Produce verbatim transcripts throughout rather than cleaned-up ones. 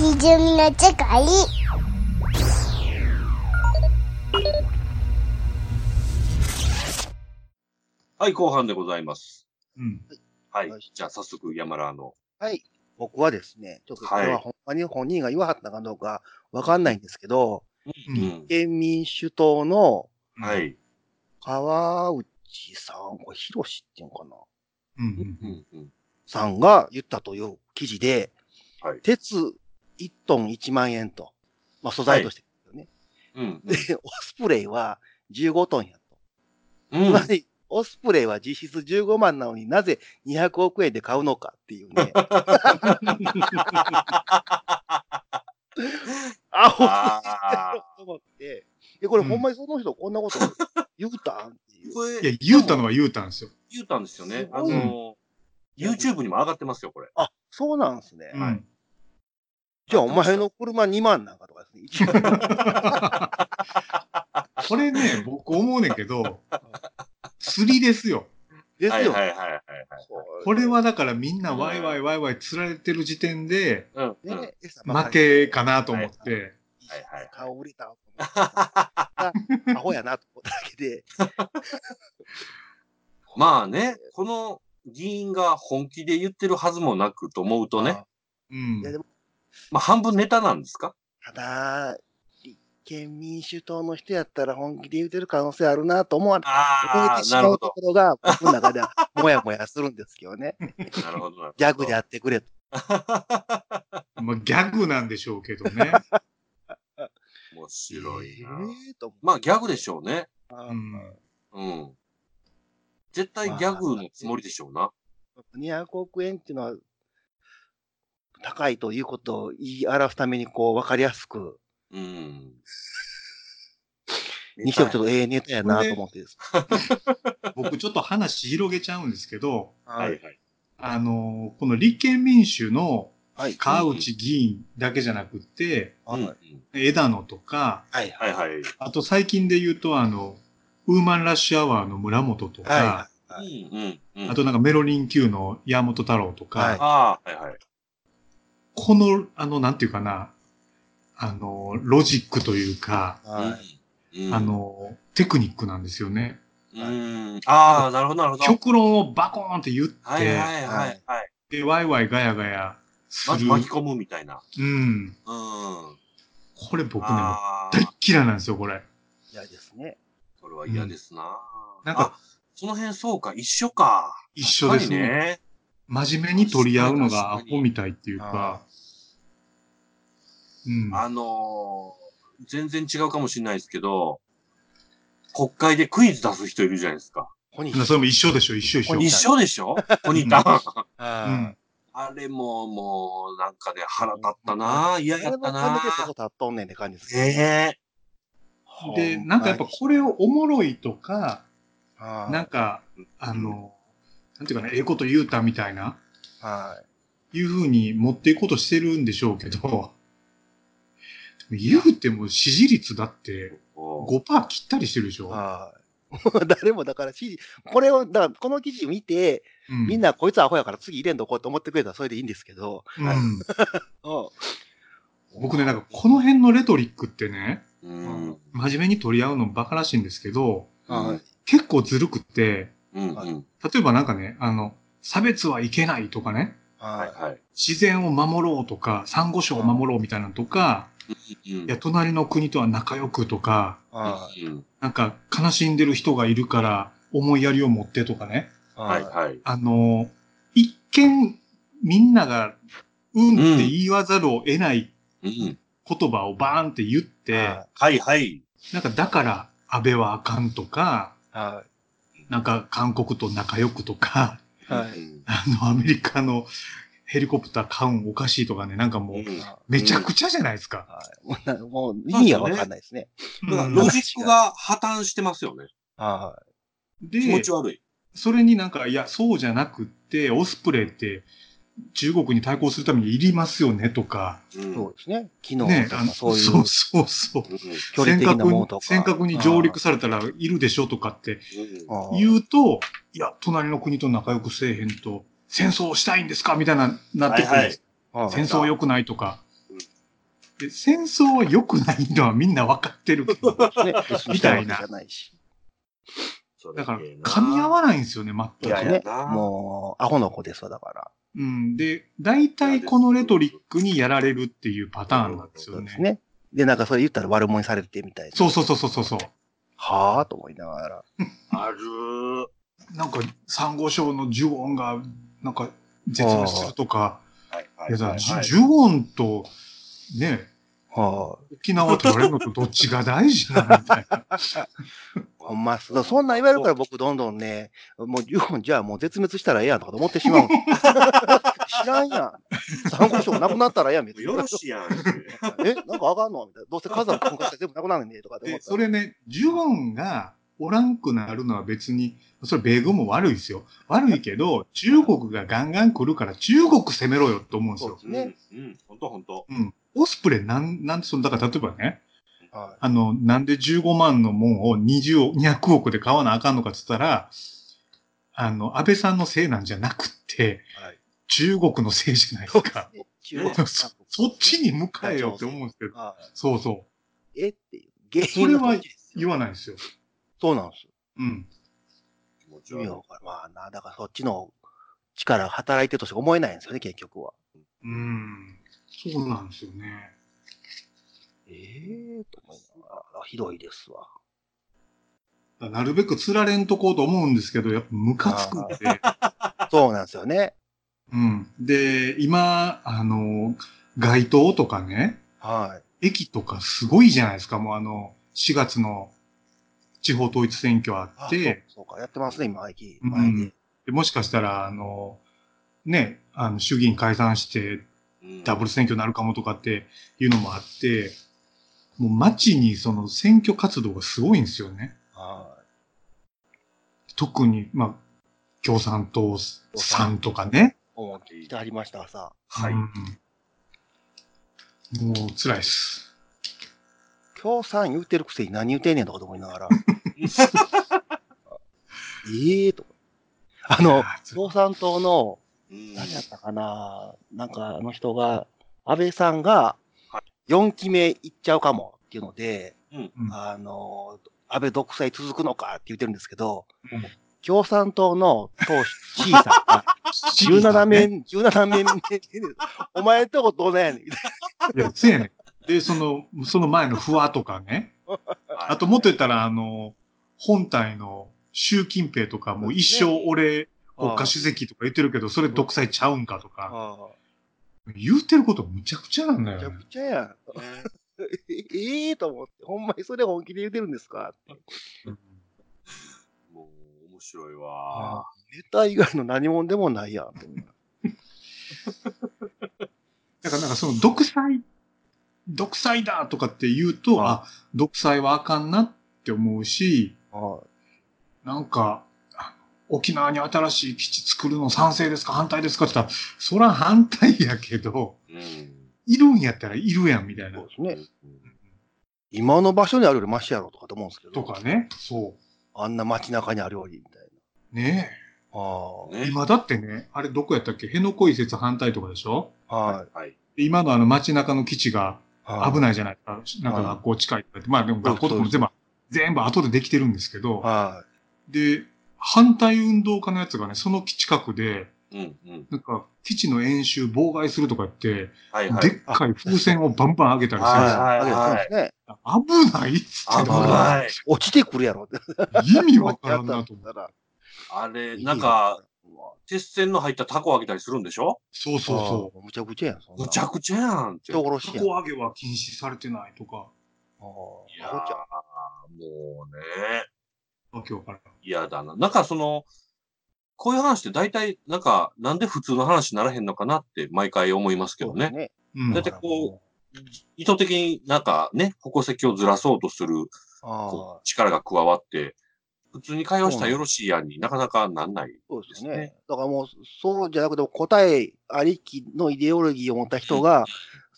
基準の違い。はい、後半でございます。うん。はい。はい、じゃあ早速山田の。はい。僕はですね、ちょっとこれはほんまに本人が言わはったかどうかわかんないんですけど、立憲民主党の川内さん、これ広志っていうのかな、うんうんうんうん、さんが言ったという記事で、はい、鉄いっトンいちまんえんと、まあ素材としてですよね、はいうんうん。で、オスプレイはじゅうごトンやと。うんオスプレイは実質じゅうごまんなのになぜにひゃくおくえんで買うのかっていうね。あ、ほんと思って。え、これほんまにその人こんなこと言うたんっていう。いや、言うたのは言うたんですよ。言うたんですよね。あの、うん、YouTube にも上がってますよ、これ。あ、そうなんですね。はい。じゃあ、お前の車にまんなんかとかですね。これね、僕思うねんけど、釣りですよ。ですよ。はいはいはいはい。これはだからみんなワイワイワイワイ釣られてる時点で、うんうん、負けかなと思って。はいはいはい、顔売れた。アホやなと思っただけで。まあね、この議員が本気で言ってるはずもなくと思うとね。うん、いやでもまあ半分ネタなんですか？ただ、立憲民主党の人やったら本気で言うてる可能性あるなと思わない。なるほど。ところが僕の中ではもやもやするんですけどね。なるほど。ギャグでやってくれと。まあギャグなんでしょうけどね。面白いな。えー、とまあギャグでしょうね。うん。うん。絶対ギャグのつもりでしょうな。まあ、にひゃくおくえんっていうのは高いということを言い表すためにこう分かりやすく。うん。にしてもちょっとええネタやなと思ってです。僕ちょっと話広げちゃうんですけど、はいはい、あの、この立憲民主の川内議員だけじゃなくて、はい、枝野とか、はいはいはい、あと最近で言うと、あの、ウーマンラッシュアワーの村本とか、はいはいはい、あとなんかメロリン級の山本太郎とか、はいはいはい、この、あの、なんていうかな、あの、ロジックというか、はいうん、あの、テクニックなんですよね。うん、ああ、なるほど、なるほど。極論をバコーンって言って、はいはいはいはい、で、ワイワイガヤガヤする。巻き込むみたいな。うん。うん、これ僕ね、大嫌いなんですよ、これ。嫌ですね。これは嫌ですな、うん。なんか、その辺そうか、一緒か。一緒ですね。真面目に取り合うのがアホみたいっていうか、うん、あのー、全然違うかもしれないですけど、国会でクイズ出す人いるじゃないですか。それも一緒でしょ、一緒一緒。一緒でしょポニタン。あれも、もう、なんかね、腹立ったなぁ、嫌やったなぁ。あれもそこ立っとんねんって感じですね。えー、で、なんかやっぱこれをおもろいとか、なんか、あの、なんていうかね、ええこと言うたみたいな、はい。いうふうに持っていこうとしてるんでしょうけど、言うても支持率だって ごパーセント 切ったりしてるでしょ。はい。誰もだから支持、これを、だからこの記事見て、うん、みんなこいつアホやから次入れんとこうと思ってくれたらそれでいいんですけど。うんうん、僕ね、なんかこの辺のレトリックってね、うん、真面目に取り合うのバカらしいんですけど、うん、結構ずるくって、うんうん、例えばなんかね、あの、差別はいけないとかね、はいはい、自然を守ろうとか、サンゴ礁を守ろうみたいなのとか、うんいや隣の国とは仲良くとか、なんか悲しんでる人がいるから思いやりを持ってとかね。はいはい、あの一見みんながうんって言いわざるを得ない言葉をバーンって言って、うんうん、はいはい。なんかだから安倍はあかんとか、はい、なんか韓国と仲良くとか、はい、あのアメリカのヘリコプター買うんおかしいとかね、なんかもう、めちゃくちゃじゃないですか。うんうん、もう、意味がわかんないですね。だからロジックが破綻してますよね。はい。で、気持ち悪い。それになんか、いや、そうじゃなくって、オスプレイって、中国に対抗するためにいりますよねとか。うん、そうですね。機能とかそういう。そうそうそう。距離的なものとか。尖閣に上陸されたらいるでしょとかって言うと、いや、隣の国と仲良くせえへんと。戦争をしたいんですかみたいな、なってくる、はいはい。戦争良くないとか、戦争は良くないのはみんな分かってるけど、ね、みたいな。だから、噛み合わないんですよね、全くね。もう、アホの子ですわ、だから。うん。で、大体このレトリックにやられるっていうパターンなんですよね。そうですね。で、なんかそれ言ったら悪者にされてみたいな。そうそうそうそうそう。はぁと思いながら。あるー。なんか、珊瑚礁の呪音が、なんか、絶滅するとか。はいはいはい、はい。呪音と、ね、はあ、沖縄と俺のとどっちが大事なみたいな。ほんま、そんなん言われるから僕どんどんね、もう呪音じゃあもう絶滅したらええやんとかと思ってしまう。知らんやん。珊瑚礁なくなったらええやんみたいな。よろしやん。え、なんかあかんのみたいな。どうせ火山噴火して全部なくなるねとかって思った。それね、呪音がおらんくなるのは別に、それ米軍も悪いですよ。悪いけど、中国がガンガン来るから中国攻めろよと思うんですよ。そうですね。うん、ほんとほんと。うん。オスプレイなん、なんで、その、だから例えばね、はい、あの、なんでじゅうごまんのもんをにじゅう、にひゃくおくで買わなあかんのかって言ったら、あの、安倍さんのせいなんじゃなくって、はい、中国のせいじゃないですか。中国 そ, そっちに向かえよって思うんですけど、そうそう。えっていう。原因は、それは言わないんですよ。そうなんですよ。うん。気持ちよ。まあな、だからそっちの力働いてるとしか思えないんですよね、結局は。うん。そうなんですよね。ええー、と思いながら、ひどいですわ。なるべく釣られんとこうと思うんですけど、やっぱムカつくんで。そうなんですよね。うん。で、今、あの、街灯とかね、はい。駅とかすごいじゃないですか、もうあの、しがつの地方統一選挙あって。あ、そう、そうか、やってますね、今、駅前に、うんで。もしかしたら、あの、ね、あの衆議院解散して、ダブル選挙になるかもとかっていうのもあって、もう街にその選挙活動がすごいんですよね。はい、特に、まあ、共産党さんとかね。思ってありました、さ。はい。うん、もう辛いです。共産言うてるくせに何言うてんねんとかと思いながら。ええと。あの、共産党の、何やったかな、なんかあの人が、安倍さんがよんきめいっちゃうかもっていうので、うんうん、あの、安倍独裁続くのかって言ってるんですけど、うん、共産党の党首、C さんが17名、ね、17名で、お前とこどうなんやねん。いや、つやねん。で、その、その前の不和とかね。あともっと言ったら、あの、本体の習近平とかも一生俺、国家主席とか言ってるけど、それ独裁ちゃうんかとか。言うてることむちゃくちゃなんだよ、ね。むちゃくちゃやん。ええー、と思って、ほんまにそれ本気で言うてるんですかって。もう、面白いわ。ネタ以外の何もんでもないやん。だからなんかその独裁、独裁だとかって言うと、あ、独裁はあかんなって思うし、なんか、沖縄に新しい基地作るの賛成ですか反対ですかって言ったら、そら反対やけど、うん、いるんやったらいるやんみたいな。そうですね。今の場所にあるよりマシやろとかと思うんですけど。とかね。そう。あんな街中にあるよりみたいな。ねえ。ああ、ね。今だってね、あれどこやったっけ、辺野古移設反対とかでしょ。はい。はい。今のあの街中の基地が危ないじゃないですか。なんか学校近いとかって。まあでも学校とかも全部、全部後でできてるんですけど。はい。で、反対運動家のやつがね、その近くで、うんうん、なんか、基地の演習妨害するとか言って、はいはい、でっかい風船をバンバン上げたりするんですよ。はいはいはい、危ないっつってたから。落ちてくるやろ。意味わからんなと思ったら。あれ、なんか、鉄線の入ったタコ上げたりするんでしょ？そうそうそう。むちゃくちゃやん。むちゃくちゃやんって。人殺しやん。タコ上げは禁止されてないとか。ああ。いやー、もうね。いやだな。なんかその、こういう話って大体、なんか、なんで普通の話にならへんのかなって毎回思いますけどね。ね、うん、だってこう、意図的になんかね、矛先をずらそうとするこう力が加わって、普通に会話したらよろしいやんになかなかなんない、ね。そうですね。だからもう、そうじゃなくても答えありきのイデオロギーを持った人が、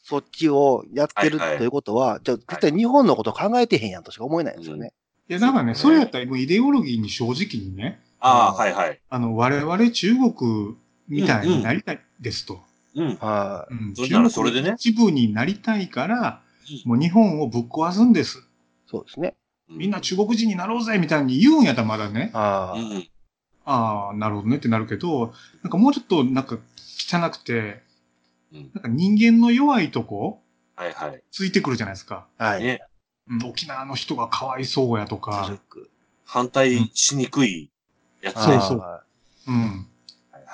そっちをやってるということは、はいはい、じゃあ絶対日本のこと考えてへんやんとしか思えないんですよね。うん、いや、だからね、それやったら、イデオロギーに正直にね。ああ、はいはい。あの、我々中国みたいになりたいですと。うん。はい、うん。そしたらそれでね。一部になりたいから、もう日本をぶっ壊すんです。そうですね。みんな中国人になろうぜみたいに言うんやったらまだね。あ、うん、あー、なるほどねってなるけど、なんかもうちょっとなんか汚くて、うん、なんか人間の弱いとこ、はいはい、ついてくるじゃないですか。はい、ね、うん。沖縄の人がかわいそうやとか。反対しにくいやつ、うん、そうそう。うん。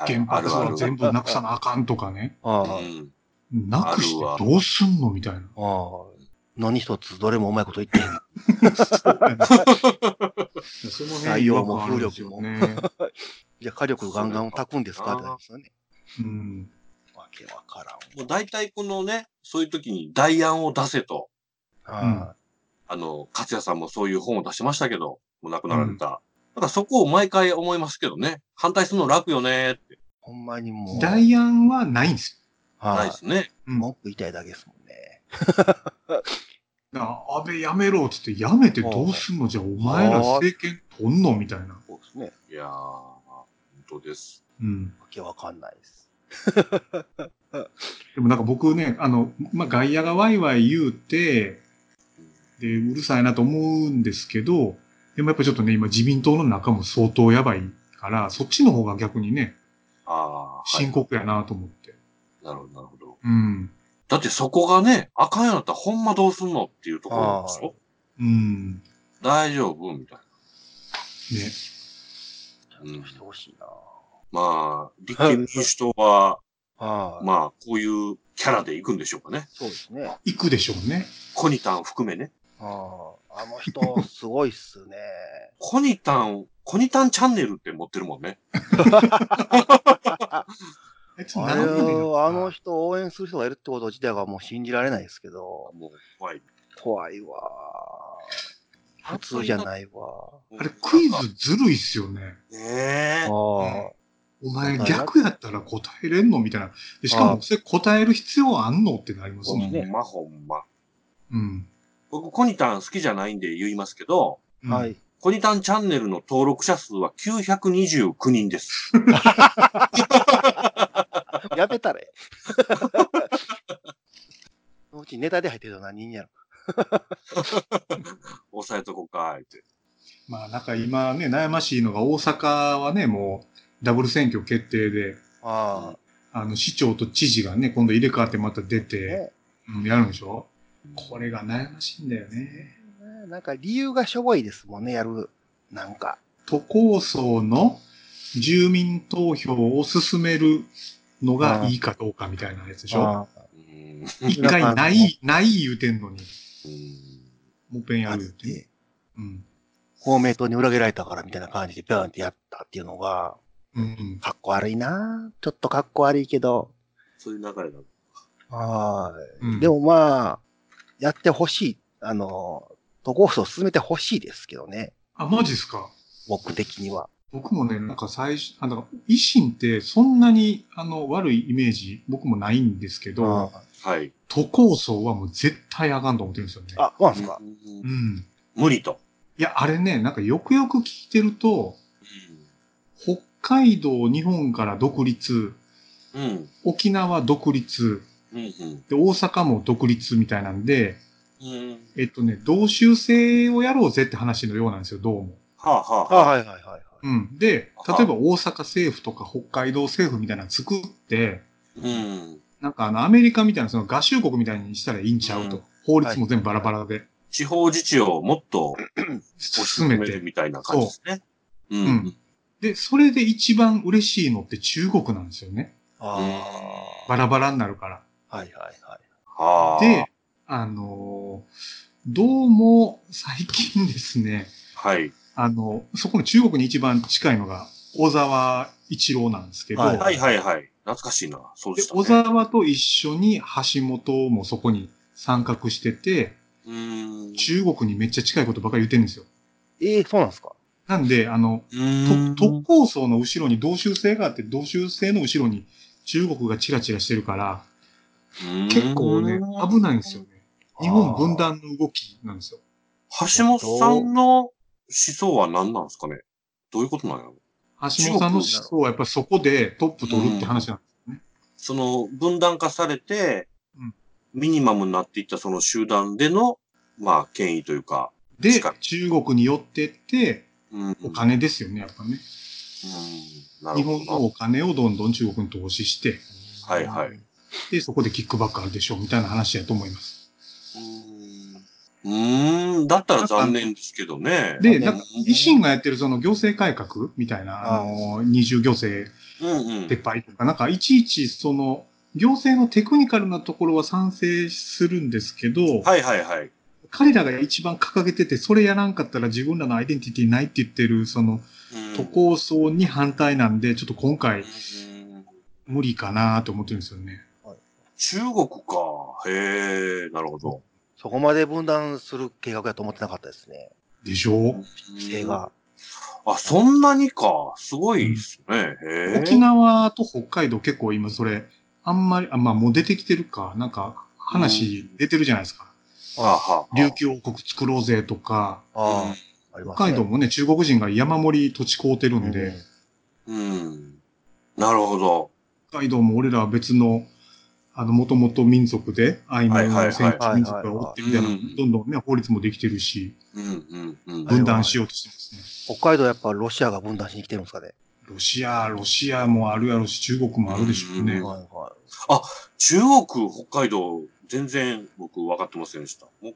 原発は全部なくさなあかんとかね。ああ、うん、なくしてどうすんのみたいな。ああ、何一つどれもうまいこと言ってへん。そのね、採用も風力もね。じゃあ火力ガンガン炊くんですかって話だね。うん。わけわからん。もう大体このね、そういう時に代案を出せと。あ、うん、あの、勝也さんもそういう本を出しましたけど、もう亡くなられた。うん、だからそこを毎回思いますけどね。反対するの楽よねって。ほんまにもう。代案はないんですよ。ないですね。文句言いたいだけですもんね。安倍やめろっつってやめてどうすんのじゃあお前ら政権取んのみたいな。そうですね。いやー、本当です。うん。わけわかんないです。でもなんか僕ね、あの、まあ、外野がワイワイ言うて、で、うるさいなと思うんですけど、でもやっぱちょっとね、今自民党の中も相当やばいから、そっちの方が逆にね、あ、深刻やなと思って。はい、なるほど、なるほど。うん。だってそこがね、あかんようになったらほんまどうすんのっていうところなんですよ。うん。大丈夫みたいな。ね。ちゃんとしてほしいな、うん、まあ、立憲民主党は、はい、まあ、こういうキャラで行くんでしょうかね。そうですね。行くでしょうね。コニタン含めね。ああ、あの人、すごいっすね。コニタン、コニタンチャンネルって持ってるもんね。あれを、あの人を応援する人がいるってこと自体がもう信じられないですけど。もう怖い。怖いわ。普通じゃないわ。あれクイズずるいっすよね。ねえ。あ、お前逆やったら答えれんのみたいな。でしかもそれ答える必要あんのってなりますもんね。ほんまほんま。うん。僕、コニタン好きじゃないんで言いますけど。はい。コニタンチャンネルの登録者数はきゅうひゃくにじゅうきゅうにんです。やめたれ。うちネタで入ってるの何人やろ。抑えとこうか、って。まあなんか今ね、悩ましいのが大阪はね、もうダブル選挙決定で、ああの市長と知事がね、今度入れ替わってまた出て、うん、やるんでしょ。これが悩ましいんだよね。なんか理由がしょぼいですもんね、やる。なんか。都構想の住民投票を進めるのがいいかどうかみたいなやつでしょ。一回ない、ない言うてんのに。もうペンやる言うて。うん。公明党に裏切られたからみたいな感じでビャーンってやったっていうのが、うん、かっこ悪いな。ちょっとかっこ悪いけど。そういう流れだ。はい、うん。でもまあ、やってほしい。あの、都構想を進めてほしいですけどね。あ、マジっすか。僕的には。僕もね、なんか最初、あの、維新ってそんなに、あの、悪いイメージ、僕もないんですけど、はい。都構想はもう絶対あかんと思ってるんですよね。あ、そうなんですか。うん。無理と。いや、あれね、なんかよくよく聞いてると、うん、北海道、日本から独立、うん、沖縄独立、うんうん、で、大阪も独立みたいなんで、うん、えっとね、同州制をやろうぜって話のようなんですよ、どうも。はあ、はあ、はいはいはいはい。うん。で、例えば大阪政府とか北海道政府みたいなの作って、うん、なんかあのアメリカみたいなその合衆国みたいにしたらいいんちゃうと。うん、法律も全部バラバラで。はい、地方自治をもっと進めてみたいな感じですね。うん、うん。で、それで一番嬉しいのって中国なんですよね。あバラバラになるから。はいはいはい。はで、あのー、どうも最近ですね。はい。あの、そこの中国に一番近いのが、小沢一郎なんですけど。はいはいはい、はい。懐かしいな。そうですね。で、小沢と一緒に橋本もそこに参画してて、うーん中国にめっちゃ近いことばかり言ってるんですよ。ええー、そうなんですか。なんで、あの、特攻層の後ろに同州制があって、同州制の後ろに中国がチラチラしてるから、結構ね、危ないんですよね。日本分断の動きなんですよ。橋本さんの、思想は何なんですかね。どういうことなんやろ。橋本さんの思想はやっぱりそこでトップ取るって話なんですよね。その分断化されて、うん、ミニマムになっていったその集団での、まあ、権威というか。で、中国に寄ってって、うんうん、お金ですよね、やっぱね。うん、なるほど。日本のお金をどんどん中国に投資して、はいはい。で、そこでキックバックあるでしょう、みたいな話だと思います。うーん、だったら残念ですけどね。で、なんか維新がやってるその行政改革みたいな、あの、二重行政撤廃とか、うんうん、なんかいちいちその、行政のテクニカルなところは賛成するんですけど、はいはいはい。彼らが一番掲げてて、それやらんかったら自分らのアイデンティティないって言ってる、その、都構想に反対なんで、ちょっと今回、無理かなと思ってるんですよね。中国か。へえ、なるほど。そこまで分断する計画だと思ってなかったですね。でしょう？規制が。あ、そんなにか。すごいですね。うん、へえ。沖縄と北海道結構今それ、あんまり、あ、まあもう出てきてるか。なんか話出てるじゃないですか。琉球王国作ろうぜとか、ああ、北海道もね、中国人が山盛り土地買うてるんで、うん、うん、なるほど。北海道も俺らは別の、あの、もともと民族で、あいまいの先民族がおってみたいな、どんどんね、法律もできてるし、うんうんうん、分断しようとしてますね。北海道やっぱロシアが分断しに来てるんですかね。ロシア、ロシアもあるやろし、中国もあるでしょうね。うんはいはい、あ、中国、北海道、全然僕分かってませんでした。もう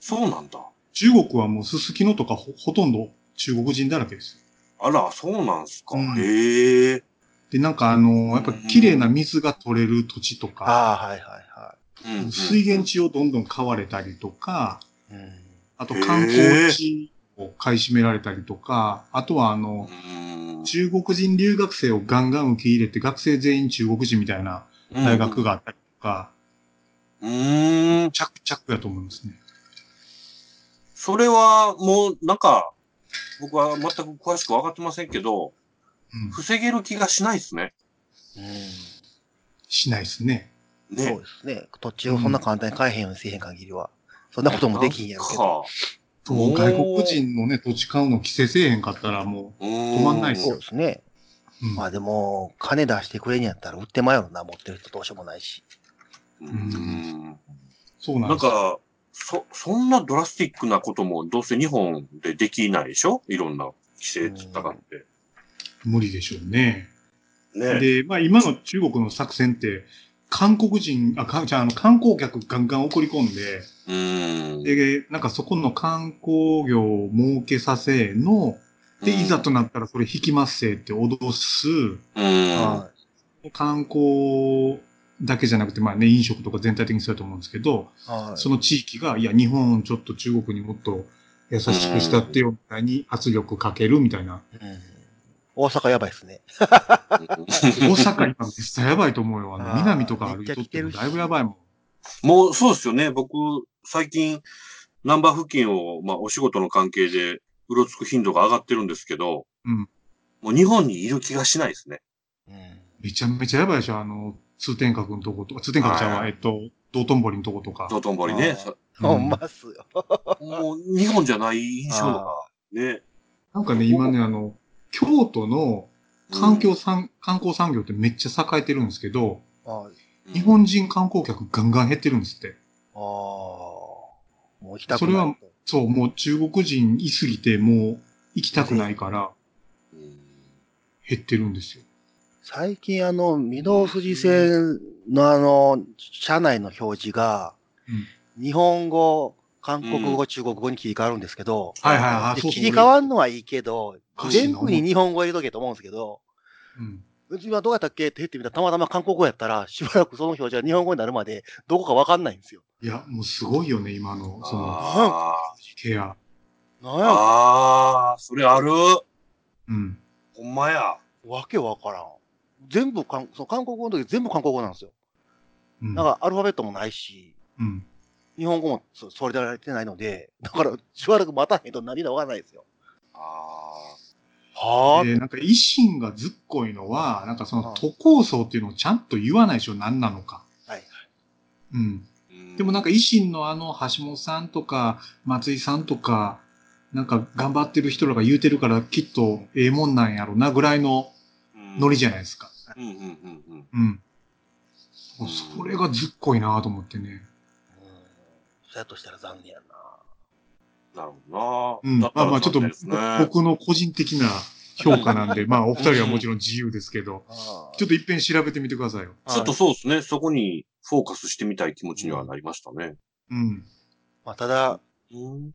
そうなんだ。中国はもうすすきのとか ほ, ほとんど中国人だらけですよ。あら、そうなんすか。うん、へえ。で、なんかあのー、やっぱ綺麗な水が取れる土地とか、ああ、はいはいはい。水源地をどんどん買われたりとか、うん、あと観光地を買い占められたりとか、あとはあの、うん、中国人留学生をガンガン受け入れて学生全員中国人みたいな大学があったりとか、うんうーん。着々やと思いますね。それは、もう、なんか、僕は全く詳しく分かってませんけど、うん、防げる気がしないですね。うん。しないですね。ね。そうですね。土地をそんな簡単に買えへんようにせえへん限りは、うん、そんなこともできんやろうけど。そう、外国人のね、土地買うの規制せえへんかったらもう、止まんないですよ。そうですね。うん、まあでも、金出してくれんやったら売ってまうよな、持ってる人どうしようもないし。うんうん、そうなんです。なんか、そ、そんなドラスティックなこともどうせ日本でできないでしょ？いろんな規制つったかって。無理でしょうね。ね。で、まあ今の中国の作戦って、韓国人、あ、か、じゃあ、あの、観光客ガンガン送り込んで、うん、で、なんかそこの観光業を儲けさせの、で、いざとなったらそれ引きますせって脅す、うん、観光、だけじゃなくて、まあね、飲食とか全体的にそうだと思うんですけど、はい、その地域が、いや、日本ちょっと中国にもっと優しくしたってよみたいに圧力かけるみたいな。うん、大阪やばいですね。大阪今実際やばいと思うよ。あの、南とか歩いとってもだいぶやばいもん。もうそうですよね。僕、最近、南波付近を、まあお仕事の関係で、うろつく頻度が上がってるんですけど、うん、もう日本にいる気がしないですね。うん、めちゃめちゃやばいでしょ、あの、通天閣のとことか、通天閣ちゃんは、えっと、道頓堀のとことか。道頓堀ね。ほんますよ。もう、日本じゃない印象だから。ね。なんかね、今ね、あの、京都の環境産、うん、観光産業ってめっちゃ栄えてるんですけど、はい、日本人観光客ガンガン減ってるんですって。ああ。もう行きたくない。それは、そう、もう中国人いすぎて、もう行きたくないから、減ってるんですよ。最近あの、御堂筋線のあの、車内の表示が、日本語、韓国語、中国語に切り替わるんですけど、はいはいはい。切り替わるのはいいけど、全部に日本語入れとけと思うんですけど、うちはどうやったっけって言ってみたら、たまたま韓国語やったら、しばらくその表示が日本語になるまで、どこかわかんないんですよ。いや、もうすごいよね、今の、その、ケア。なんや。ああ、それある。うん。ほんまや。わけわからん。全部韓、その韓国語の時全部韓国語なんですよ。うん、だからアルファベットもないし、うん、日本語もそ、それでられてないので、だからしばらく待たへんと何だわからないですよ。ああ。はあ。で、なんか維新がずっこいのは、なんかその都構想っていうのをちゃんと言わないでしょ、何なのか。はい。うん。うん、でもなんか維新のあの橋本さんとか松井さんとか、なんか頑張ってる人らが言うてるからきっとええもんなんやろなぐらいのノリじゃないですか。うんうんうんうん。うん。うん、それがずっこいなと思ってね。うん、そやとしたら残念やな。なるほどな。うん、まあまあちょっと僕の個人的な評価なんで、まあお二人はもちろん自由ですけど、うん、ちょっと一遍調べてみてくださいよ。ちょっとそうですね、そこにフォーカスしてみたい気持ちにはなりましたね。うん。うん、まあただ、うん、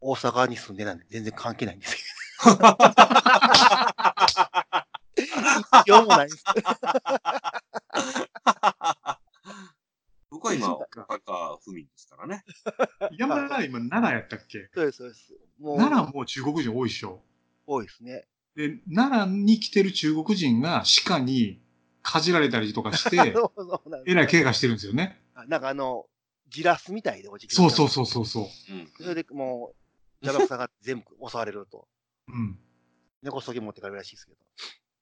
大阪に住んでないんで全然関係ないんですけど。今日もないです。僕は今、岡かふみですからね。山田今、奈良やったっけ？そうです、そうです。もう奈良も中国人多いでしょ？多いですね。で、奈良に来てる中国人が鹿にかじられたりとかして、えらい怪我してるんですよね。なんかあの、ジラスみたいでおじき。そうそうそうそうそう。うん、それでもう、ジャラクさんが全部襲われると。うん。根こそぎ持ってかれるらしいですけど。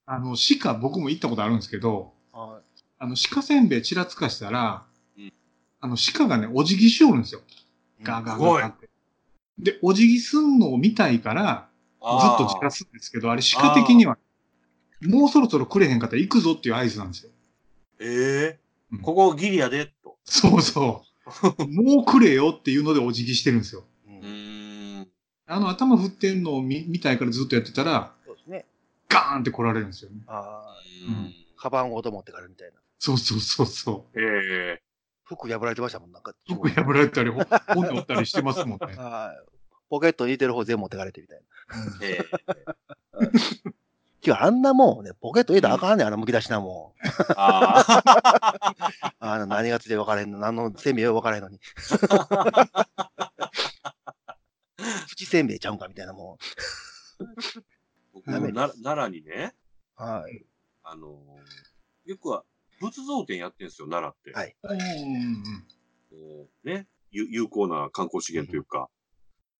あの、鹿、僕も行ったことあるんですけど、はい、あの、鹿せんべいちらつかしたら、うん、あの、鹿がね、お辞儀しよるんですよ。ガガガガって。で、お辞儀すんのを見たいから、ずっと散らすんですけど、あれ鹿的には、もうそろそろくれへんかったら行くぞっていう合図なんですよ。ええー、うん、ここギリやで、と。そうそう。もうくれよっていうのでお辞儀してるんですよ。うん、あの、頭振ってんのを 見, 見たいからずっとやってたら、ガーンって来られるんですよね。ああ、うん。カバンごと持ってかれるみたいな。そうそうそうそう。ええー。服破られてましたもん、なんか。服破られたり、本折ったりしてますもんね。ポケットに入れてる方全部持ってかれてみたいな。ええー。いや、あんなもんね、ポケット入れたらあかんねん、あのむき出しなもん。ああ。あの、何がついて分からへんの、何のせんべい分からへんのに。プチせんべいちゃうんかみたいなもん。僕もな奈良にね、はい、あのー、よくは仏像展やってるんですよ、奈良って。はい。うん、ね、有効な観光資源というか、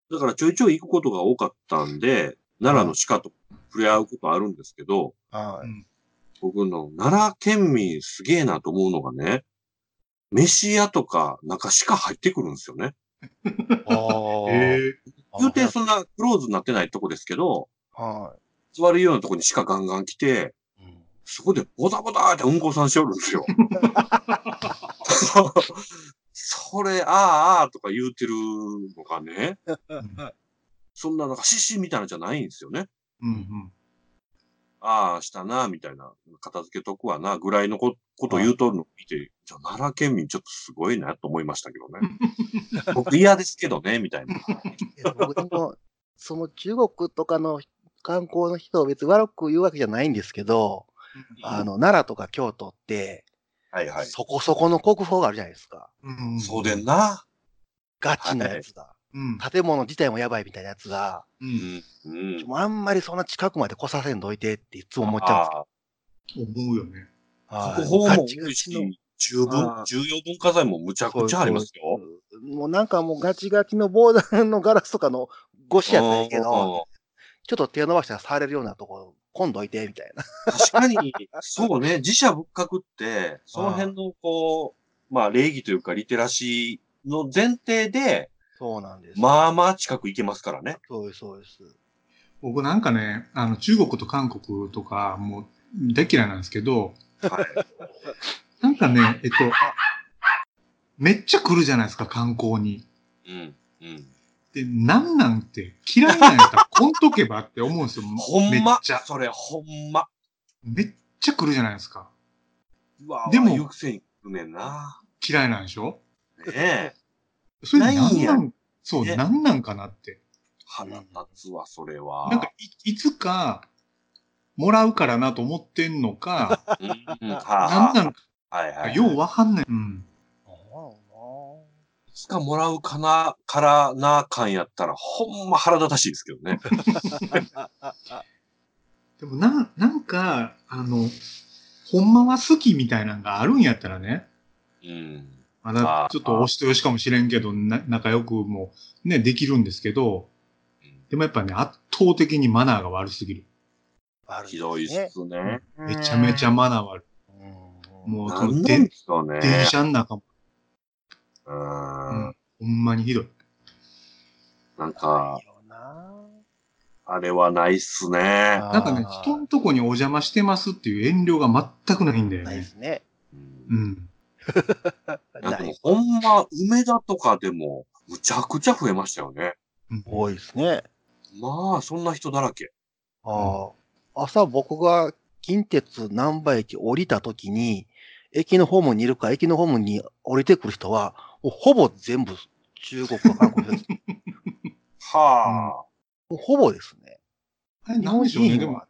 だからちょいちょい行くことが多かったんで、奈良の鹿と触れ合うことあるんですけど、はい、僕の奈良県民すげえなと思うのがね、飯屋とかなんか鹿入ってくるんですよね。ああ。ええー。言うてそんなクローズになってないとこですけど、はい。座るようなとこに鹿ガンガン来て、うん、そこでボタボタってうんこさんしよるんですよ。それ、ああ、ああとか言うてるのがね、そんななんか獅子みたいなのじゃないんですよね。うんうん、ああ、したな、みたいな、片付けとくわな、ぐらいの こ, こと言うとるのを見て、じゃ奈良県民ちょっとすごいなと思いましたけどね。僕嫌ですけどね、みたいな。僕もその中国とかの観光の人を別に悪く言うわけじゃないんですけど、あの、奈良とか京都って、はいはい。そこそこの国宝があるじゃないですか。うん。そうでんな。ガチなやつが。はい、うん。建物自体もやばいみたいなやつが、うん。うん。あんまりそんな近くまで来させんどいてっていつも思っちゃうんですけど。思うよね。国宝も十分、重要文化財もむちゃくちゃありますよ。もうなんかもうガチガチの防弾のガラスとかのごしやったんやけど、ちょっと手を伸ばしたら触れるようなところ、今度いて、みたいな。確かに、そうね、寺社仏閣って、その辺の、こう、まあ、礼儀というか、リテラシーの前提で、そうなんです。まあまあ近く行けますからね。そうです、そうです。僕なんかね、あの、中国と韓国とか、もう、大嫌いなんですけど、はい。なんかね、えっと、めっちゃ来るじゃないですか、観光に。うん、うん。で、なんなんて嫌いなんやったらこんとけばって思うんですよ。ほんま。めっちゃそれほんま。めっちゃ来るじゃないですか。うわでも、抑制くねんな。嫌いなんでしょ？ねえ。それなんなん、ないんや。そう、ね、なんなんかなって。腹立つわ、それは。なんかい、いつか、もらうからなと思ってんのか、なんなんか、はいはい、ようわかんない。うん。いつかもらうかな、からな感やったら、ほんま腹立たしいですけどね。でもな、なんか、あの、ほんまは好きみたいなのがあるんやったらね。うん。まだちょっとお人よしかもしれんけど、な仲良くもね、できるんですけど、でもやっぱね、圧倒的にマナーが悪すぎる。悪い。ひどいっすね。めちゃめちゃマナー悪い。うん、もう、なんなんすかね。電車の中も。うん、ほんまにひどい。なんか、あれはないっすね。なんかね、人のとこにお邪魔してますっていう遠慮が全くないんだよね。ないですね。うん。なんかほんま、梅田とかでも、むちゃくちゃ増えましたよね。多いですね。まあ、そんな人だらけ。ああ、朝僕が近鉄難波駅降りたときに、駅のホームにいるか、駅のホームに降りてくる人は、ほぼ全部中国の韓国です。はあ、うん。ほぼですね。あれ、なんでしょうね、でも。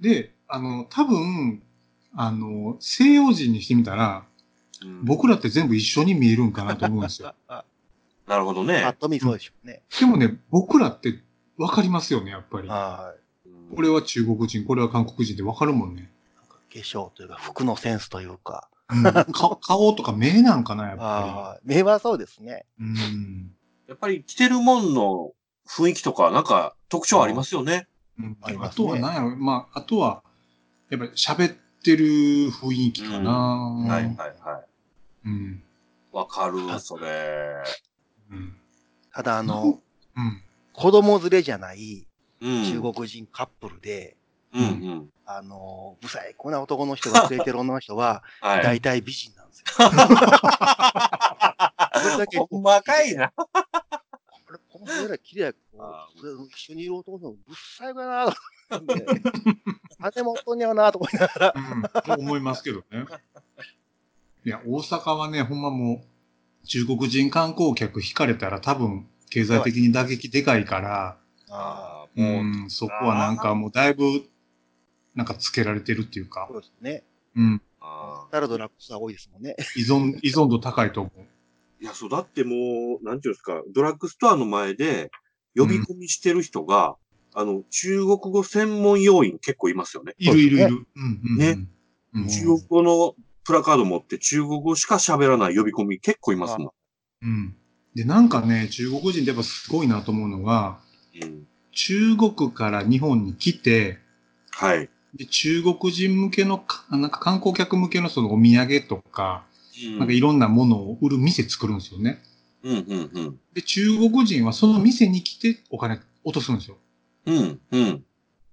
で、あの、多分、あの、西洋人にしてみたら、うん、僕らって全部一緒に見えるんかなと思うんですよ。なるほどね。あっと見そうでしょうね。でもね、僕らって分かりますよね、やっぱり。はい。これは中国人、これは韓国人って分かるもんね。なんか化粧というか、服のセンスというか。うん、顔, 顔とか目なんかな、やっぱり。目はそうですね。うん。やっぱり着てるもんの雰囲気とか、なんか特徴ありますよね。うん、ありますね。あとは何やろ、まあ、あとは、やっぱり喋って、ってる雰囲気かな、うん、はいはいはい。うん。わかる、それ。うん。ただあの、うん、子供連れじゃない中国人カップルで、うんうん、あの、不細工な男の人が連れてる女の人は、大体美人なんですよ。ほんまかいな。これ、この人ら綺麗やけど、一緒にいる男の不細工やな。あてもっとにゃうなと思いながら、うん、思いますけどね。いや、大阪はね、ほんまもう、中国人観光客引かれたら多分、経済的に打撃でかいから、ああ、もう、うん、そこはなんかもうだいぶ、なんかつけられてるっていうか。そうですね。うん。ああ。タルドラックスは多いですもんね。依存、依存度高いと思う。いや、そう、だってもう、なんていうんですか、ドラッグストアの前で、呼び込みしてる人が、うん、あの、中国語専門要員結構いますよね。いるいるいる。ね。中国語のプラカード持って中国語しか喋らない呼び込み結構いますもん。うん。で、なんかね、中国人ってやっぱすごいなと思うのが、うん、中国から日本に来て、はい。で、中国人向けの、なんか観光客向けのそのお土産とか、うん、なんかいろんなものを売る店作るんですよね。うんうんうん。で、中国人はその店に来てお金落とすんですよ。うん、うん。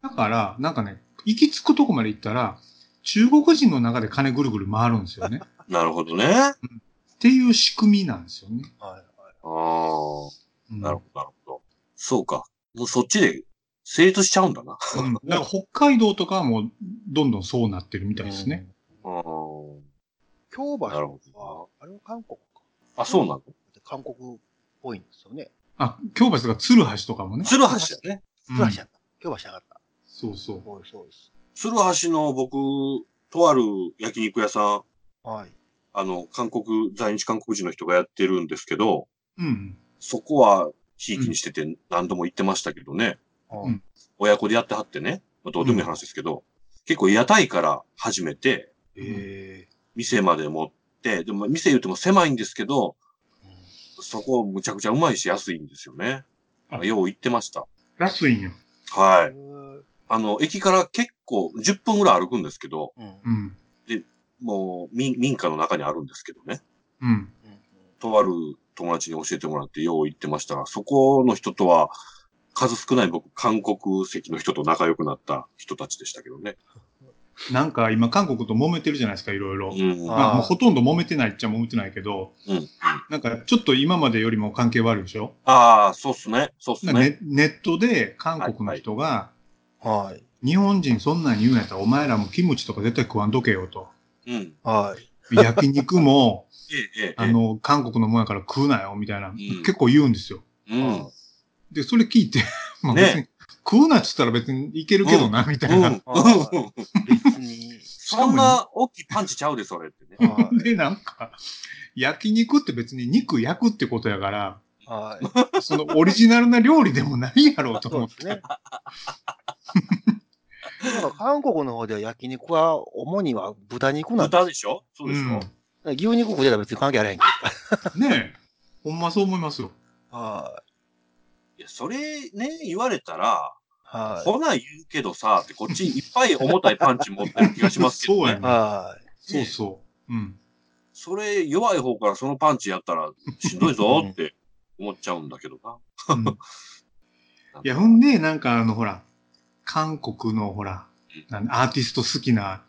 だから、なんかね、行き着くとこまで行ったら、中国人の中で金ぐるぐる回るんですよね。なるほどね、うん。っていう仕組みなんですよね。はいはい。ああ、うん。なるほど、なるほど。そうか。もうそっちで成立しちゃうんだな。うん。だから北海道とかはもう、どんどんそうなってるみたいですね。うん、ああ。京橋は、あれは韓国か。あ、そうなの？韓国っぽいんですよね。あ、京橋とか鶴橋とかもね。鶴橋だね。鶴橋やった。今日はしなかった。そうそう。そうそうです。鶴橋の僕、とある焼肉屋さん。はい。あの、韓国、在日韓国人の人がやってるんですけど。うん。そこは、ひいきにしてて何度も行ってましたけどね。うん。親子でやってはってね。まあ、どうでもいい話ですけど。うん、結構屋台から始めて。ええ。店まで持って、でも店言っても狭いんですけど、うん、そこむちゃくちゃうまいし安いんですよね。よう行ってました。安いんよ。はい。あの、駅から結構じゅっぷんぐらい歩くんですけど、うん、で、もう民、民家の中にあるんですけどね。うん。とある友達に教えてもらってよう行ってましたが、そこの人とは、数少ない僕、韓国籍の人と仲良くなった人たちでしたけどね。なんか今、韓国と揉めてるじゃないですか、いろいろ。うん、まあ、もうほとんど揉めてないっちゃ揉めてないけど、うん、なんかちょっと今までよりも関係悪いでしょ？ああ、そうっすね。そうっすね。ネ、ネットで韓国の人が、はいはい、日本人そんなん言うんやったら、お前らもキムチとか絶対食わんとけよと。うん、はい。焼肉も、あの、韓国のもんやから食うなよ、みたいな、うん、結構言うんですよ。うん、で、それ聞いて、まあ別に、ね、食うなっつったら別にいけるけどな、みたいな。別に。そんな大きいパンチちゃうで、それってね。で、なんか、焼肉って別に肉焼くってことやから、そのオリジナルな料理でもないやろうと思って。ね、韓国の方では焼肉は主には豚肉なんです。豚でしょ？そうでしょ、うん、牛肉食うたら別に関係あらへんけど。ねえ。ほんまそう思いますよ。はい。いや、それね、言われたら、はい、ほな言うけどさ、ってこっちいっぱい重たいパンチ持ってる気がしますけどね。そうやね。はい。そうそう。うん。それ、弱い方からそのパンチやったらしんどいぞって思っちゃうんだけどな。うん、ないや、ほんで、なんかあの、ほら、韓国のほら、なんアーティスト好きな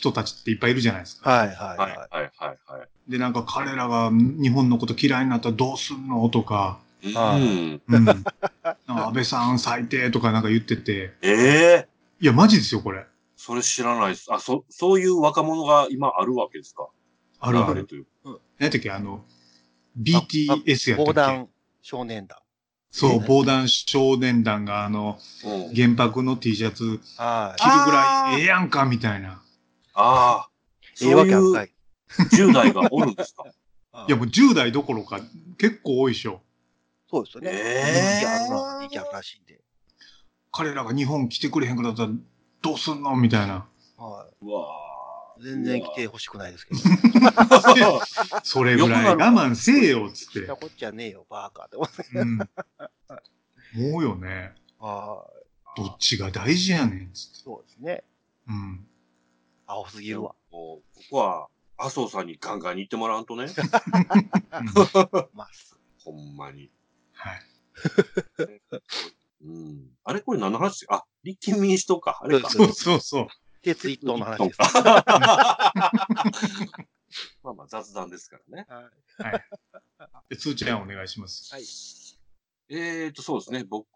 人たちっていっぱいいるじゃないですか。はいはいはいはいはい、はい、でなんか彼らが日本のこと嫌いになったらどうすんのとか、うんうん、なんか安倍さん最低とかなんか言ってて、ええー、いやマジですよこれ。それ知らないです。あ、そそういう若者が今あるわけですか。あるある。何やったっけ、あの ビーティーエス やったっけ。防弾少年団。そう、防弾少年団があの、うん、原爆の T シャツ着るぐらいええやんかみたいな。ああ、そういうじゅう代がおるんですか。いやもうじゅう代どころか結構多いでしょ。そうですよね。えー、人気あるらしいんで。彼らが日本来てくれへんくなったらどうすんのみたいな。はい。うわー。全然来てほしくないですけど。それぐらい我慢せえよっつって。そんなこっちゃねえよバーカーって思って。うん。思うよね。ああ。どっちが大事やねんっつって。そうですね。うん。青すぎるわ。ここは麻生さんにガンガンに行ってもらうとね。ほんまに。はい。うん。あれこれ何の話？あ、立憲民主党か。あれか。そうそうそう。で、ツイッターの話です。まあまあ雑談ですからね。はい。はい。通知案お願いします。はい。えーと、そうですね。僕、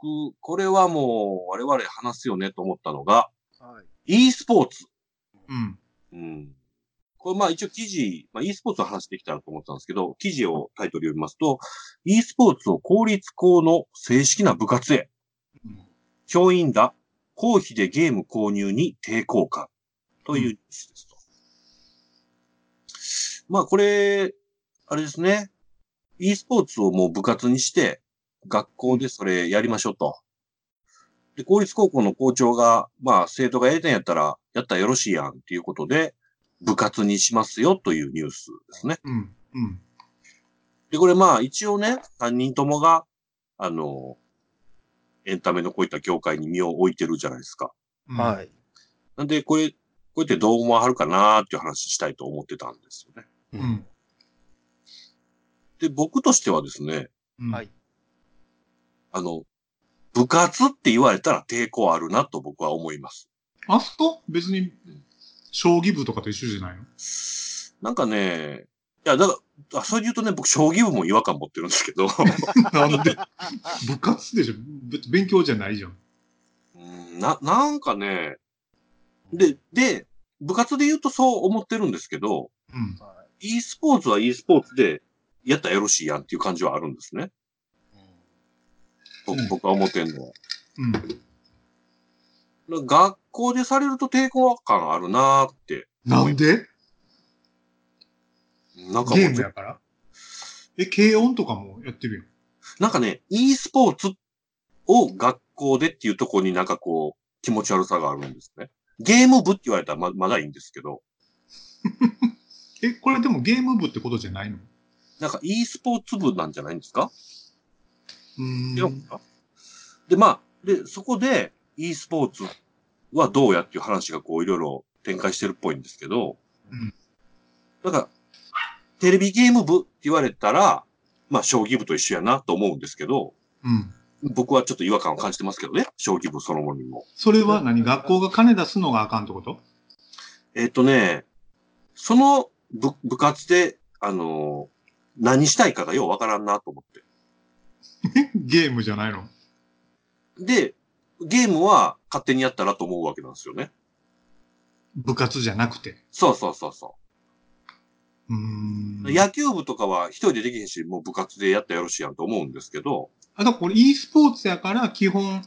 これはもう我々話すよねと思ったのが、はい、e スポーツ。うん。うん。これまあ一応記事、まあ e スポーツの話できたらと思ったんですけど、記事をタイトル読みますと、e スポーツを公立校の正式な部活へ。うん、教員ら、公費でゲーム購入に抵抗感。というニュースですと。うん、まあこれ、あれですね。e スポーツをもう部活にして、学校でそれやりましょうと。で、公立高校の校長が、まあ生徒がやりたいんやったら、やったらよろしいやんっていうことで、部活にしますよというニュースですね。うん。うん。で、これまあ一応ね、さんにんともが、あの、エンタメのこういった業界に身を置いてるじゃないですか。はい。なんで、これ、こうやってどう思わはるかなーっていう話したいと思ってたんですよね。うん。で、僕としてはですね。はい。あの、部活って言われたら抵抗あるなと僕は思います。あ、そう別に。将棋部とかと一緒じゃないの？なんかね、いや、だから、それで言うとね、僕、将棋部も違和感持ってるんですけど。なんで部活でしょ？勉強じゃないじゃん。な、なんかね、で、で、部活で言うとそう思ってるんですけど、うん、e スポーツは e スポーツで、やったらよろしいやんっていう感じはあるんですね。うん、僕は思ってんのは。うん学校でされると抵抗感あるなーって。なんで？なんかもうゲームやから？え、軽音とかもやってるよ。なんかね、e スポーツを学校でっていうところになんかこう、気持ち悪さがあるんですね。ゲーム部って言われたら ま, まだいいんですけど。え、これでもゲーム部ってことじゃないの？なんか e スポーツ部なんじゃないんですか？うーん。で、まあ、で、そこで、e スポーツはどうやっていう話がこういろいろ展開してるっぽいんですけど、うん、なんかテレビゲーム部って言われたらまあ将棋部と一緒やなと思うんですけど、うん、僕はちょっと違和感を感じてますけどね将棋部そのものにも。それは何学校が金出すのがあかんってこと？えっとねその 部, 部活であのー、何したいかがようわからんなと思って。ゲームじゃないの？で。ゲームは勝手にやったらと思うわけなんですよね。部活じゃなくて。そうそうそうそう。うーん。野球部とかは一人でできへんし、もう部活でやったらよろしいやんと思うんですけど。あとこれ e スポーツやから基本、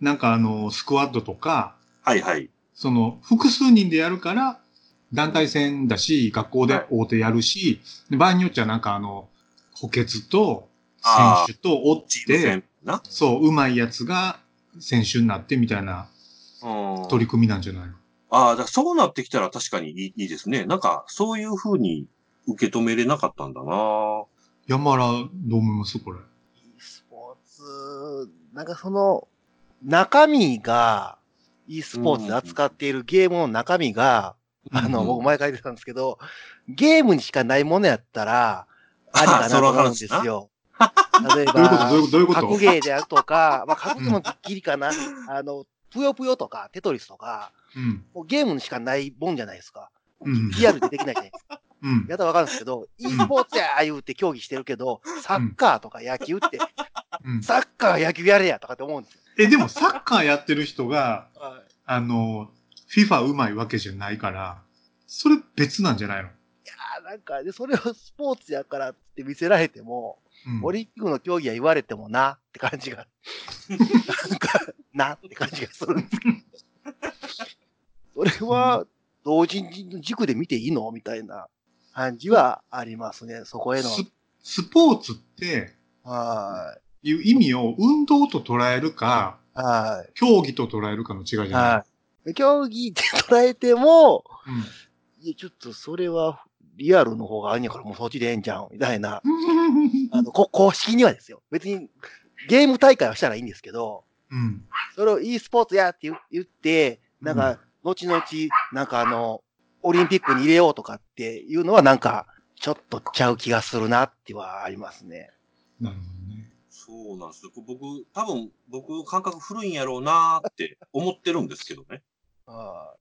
なんかあの、スクワッドとか。はいはい。その、複数人でやるから、団体戦だし、学校で大手やるし、はい、場合によっちゃなんかあの、補欠と選手と追って、そう、上手いやつが、選手になってみたいな取り組みなんじゃないの？ああ、だそうなってきたら確かにいいですね。なんか、そういう風に受け止めれなかったんだな。山原、どう思いますこれ。e スポーツ、なんかその、中身が、e スポーツで扱っているゲームの中身が、うん、あの、僕前書いてたんですけど、ゲームにしかないものやったら、ありかなと思うんですよ。例えば、格ゲーであるとか、まあ、格ゲーのギリかな、あの、ぷよぷよとか、テトリスとか、うん、もうゲームにしかないもんじゃないですか。うん、リアルでできないじゃないですか。うん、やったらわかるんですけど、eスポーツや言うて競技してるけど、サッカーとか野球って、うん、サッカー野球やれやとかって思うんですよ。え、でもサッカーやってる人が、あの、FIFA うまいわけじゃないから、それ別なんじゃないの？いやなんか、で、それをスポーツやからって見せられても、うん、オリンピックの競技は言われてもなって感じが、なんか、なって感じがするんですけど、それは同人の軸で見ていいのみたいな感じはありますね、そこへの。ス、スポーツって、はい。いう意味を運動と捉えるか、はい。競技と捉えるかの違いじゃない？はい。競技で捉えても、うん、いや、ちょっとそれは、リアルの方があるんやからもうそっちでええんじゃんみたいなあのこ公式にはですよ、別にゲーム大会はしたらいいんですけど、うん、それを e スポーツやって言ってなんか後々なんかあのオリンピックに入れようとかっていうのはなんかちょっとちゃう気がするなってはありますね。なるほどね。そうなんですよ。僕多分僕感覚古いんやろうなーって思ってるんですけどね。あ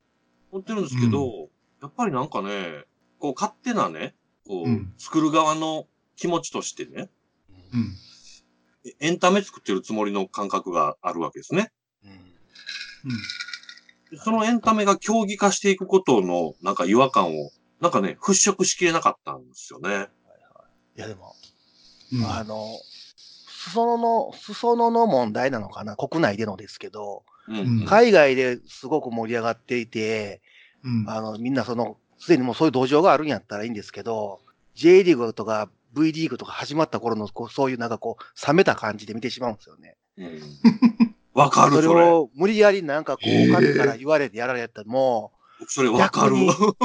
思ってるんですけど、うん、やっぱりなんかね。こう勝手なね、こう、うん、作る側の気持ちとしてね、うん、エンタメ作ってるつもりの感覚があるわけですね。うんうん、そのエンタメが競技化していくことのなんか違和感を、なんかね、払拭しきれなかったんですよね。はいはい、いやでも、うん、あの、裾野の、裾野の問題なのかな、国内でのですけど、うんうん、海外ですごく盛り上がっていて、うん、あの、みんなその、すでにもうそういう土壌があるんやったらいいんですけど、J リーグとか V リーグとか始まった頃のこうそういうなんかこう冷めた感じで見てしまうんですよね。わ、うん、かるそれ。それを無理やりなんかこうお金から言われてやられても、それわかる。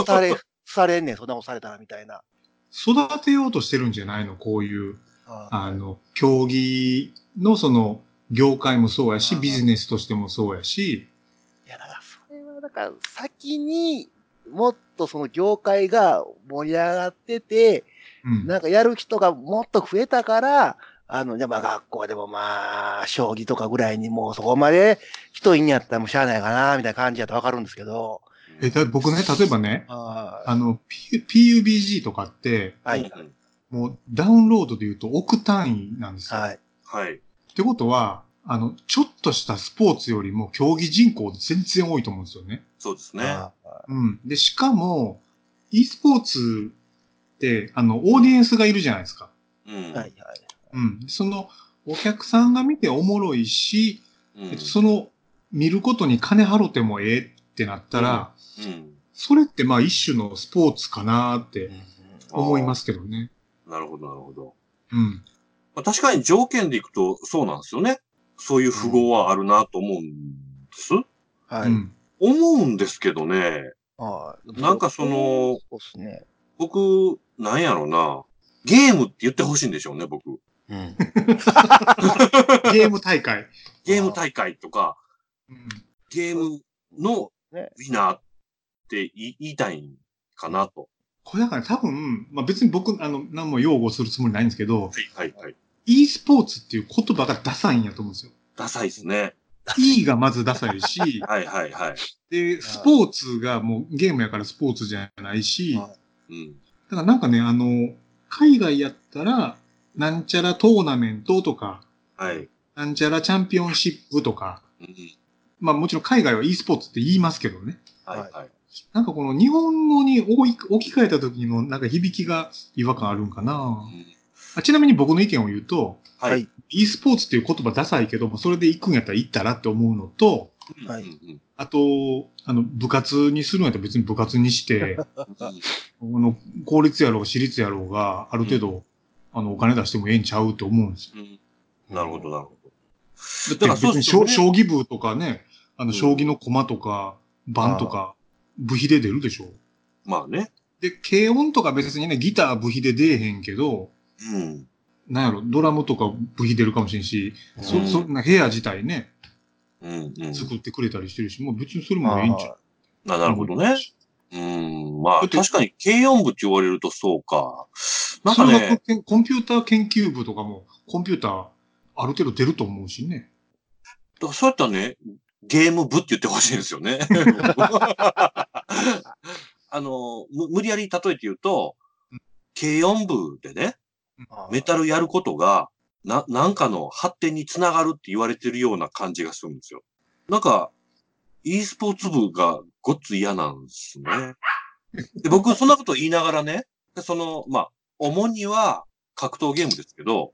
され、されんねん、そんなことされたらみたいな。育てようとしてるんじゃないのこういう、あ, あの、競技のその業界もそうやし、ビジネスとしてもそうやし。いや、だからそれはだから先に、もっとその業界が盛り上がってて、うん、なんかやる人がもっと増えたから、あの、じゃあまあ学校でもまあ、将棋とかぐらいにもうそこまで人いんやったらもうしゃあないかな、みたいな感じやとわかるんですけど。え、だ僕ね、例えばね、あ, あの、P、ピュービージー とかって、はい、もうダウンロードで言うと億単位なんですよ。はい。はい。ってことは、あの、ちょっとしたスポーツよりも競技人口全然多いと思うんですよね。そうですね。うん。で、しかも、e スポーツって、あの、オーディエンスがいるじゃないですか。うん。はいはい。うん。その、お客さんが見ておもろいし、うんえっと、その、見ることに金払ってもええってなったら、うんうん、それってまあ一種のスポーツかなーって思いますけどね。うん、なるほど、なるほど。うん。まあ、確かに条件でいくとそうなんですよね。そういう符号はあるなと思うんです。うん、はい。思うんですけどね。ああなんかその、そうですね、僕、なんやろな。ゲームって言ってほしいんでしょうね、僕。うん、ゲーム大会。ゲーム大会とか、うん、ゲームのウィナーって言いたいんかなと。これだから多分、まあ、別に僕、あの、何も擁護するつもりないんですけど、はいはいはい。e スポーツっていう言葉がダサいんやと思うんですよ。ダサいですね。e がまずダサいし、はいはいはい。で、スポーツがもうゲームやからスポーツじゃないし、うん。だからなんかね、あの、海外やったら、なんちゃらトーナメントとか、はい。なんちゃらチャンピオンシップとか、うん、まあもちろん海外は e スポーツって言いますけどね。はいはい。なんかこの日本語に置き換えた時のなんか響きが違和感あるんかな。うんちなみに僕の意見を言うと、はい、e スポーツっていう言葉ダサいけども、それで行くんやったら行ったらって思うのと、はい、あと、あの、部活にするんやったら別に部活にして、この公立やろう、私立やろうが、ある程度、うん、あの、お金出してもええんちゃうと思うんですよ。うん、なるほど、なるほど。だから別に将棋部とかね、あの、将棋の駒とか、盤とか、部費で出るでしょ。まあね。で、軽音とか別にね、ギター部費で出えへんけど、うん。なんやろ、ドラムとか部品出るかもしれんし、うん、そ、そんな部屋自体ね、うんうん、作ってくれたりしてるし、もう別にそれもいいんちゃう。な、なるほどね。うん、まあ確かに軽音部って言われるとそうか。なんかね。それがコンピューター研究部とかも、コンピューターある程度出ると思うしね。だからそういったね、ゲーム部って言ってほしいんですよね。あの、無理やり例えて言うと、ケーよん 部でね、メタルやることが、な、なんかの発展につながるって言われてるような感じがするんですよ。なんか、e スポーツ部がごっつ嫌なんですね。で、僕、そんなこと言いながらね、その、まあ、主には格闘ゲームですけど、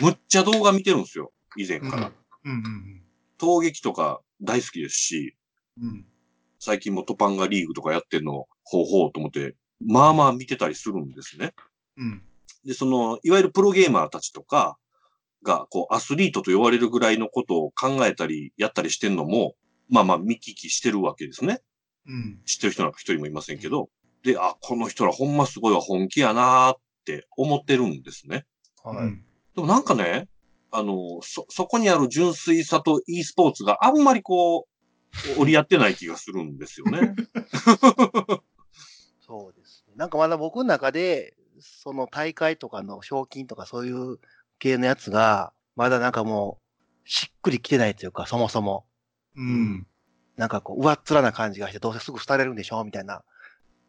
むっちゃ動画見てるんですよ、以前から。うんうんうん、闘撃とか大好きですし、うん、最近もトパンガリーグとかやってるの方法と思って、まあまあ見てたりするんですね。うん、で、その、いわゆるプロゲーマーたちとかが、こう、アスリートと呼ばれるぐらいのことを考えたり、やったりしてるのも、まあまあ見聞きしてるわけですね。うん、知ってる人なんか一人もいませんけど、で、あ、この人らほんますごいわ、本気やなーって思ってるんですね。はい。うん、でもなんかね、あの、そ、そこにある純粋さと e スポーツがあんまりこう、折り合ってない気がするんですよね。そうですね。なんかまだ僕の中で、その大会とかの賞金とかそういう系のやつが、まだなんかもう、しっくりきてないというか、そもそも。うん。なんかこう、上っ面な感じがして、どうせすぐ廃れるんでしょみたいな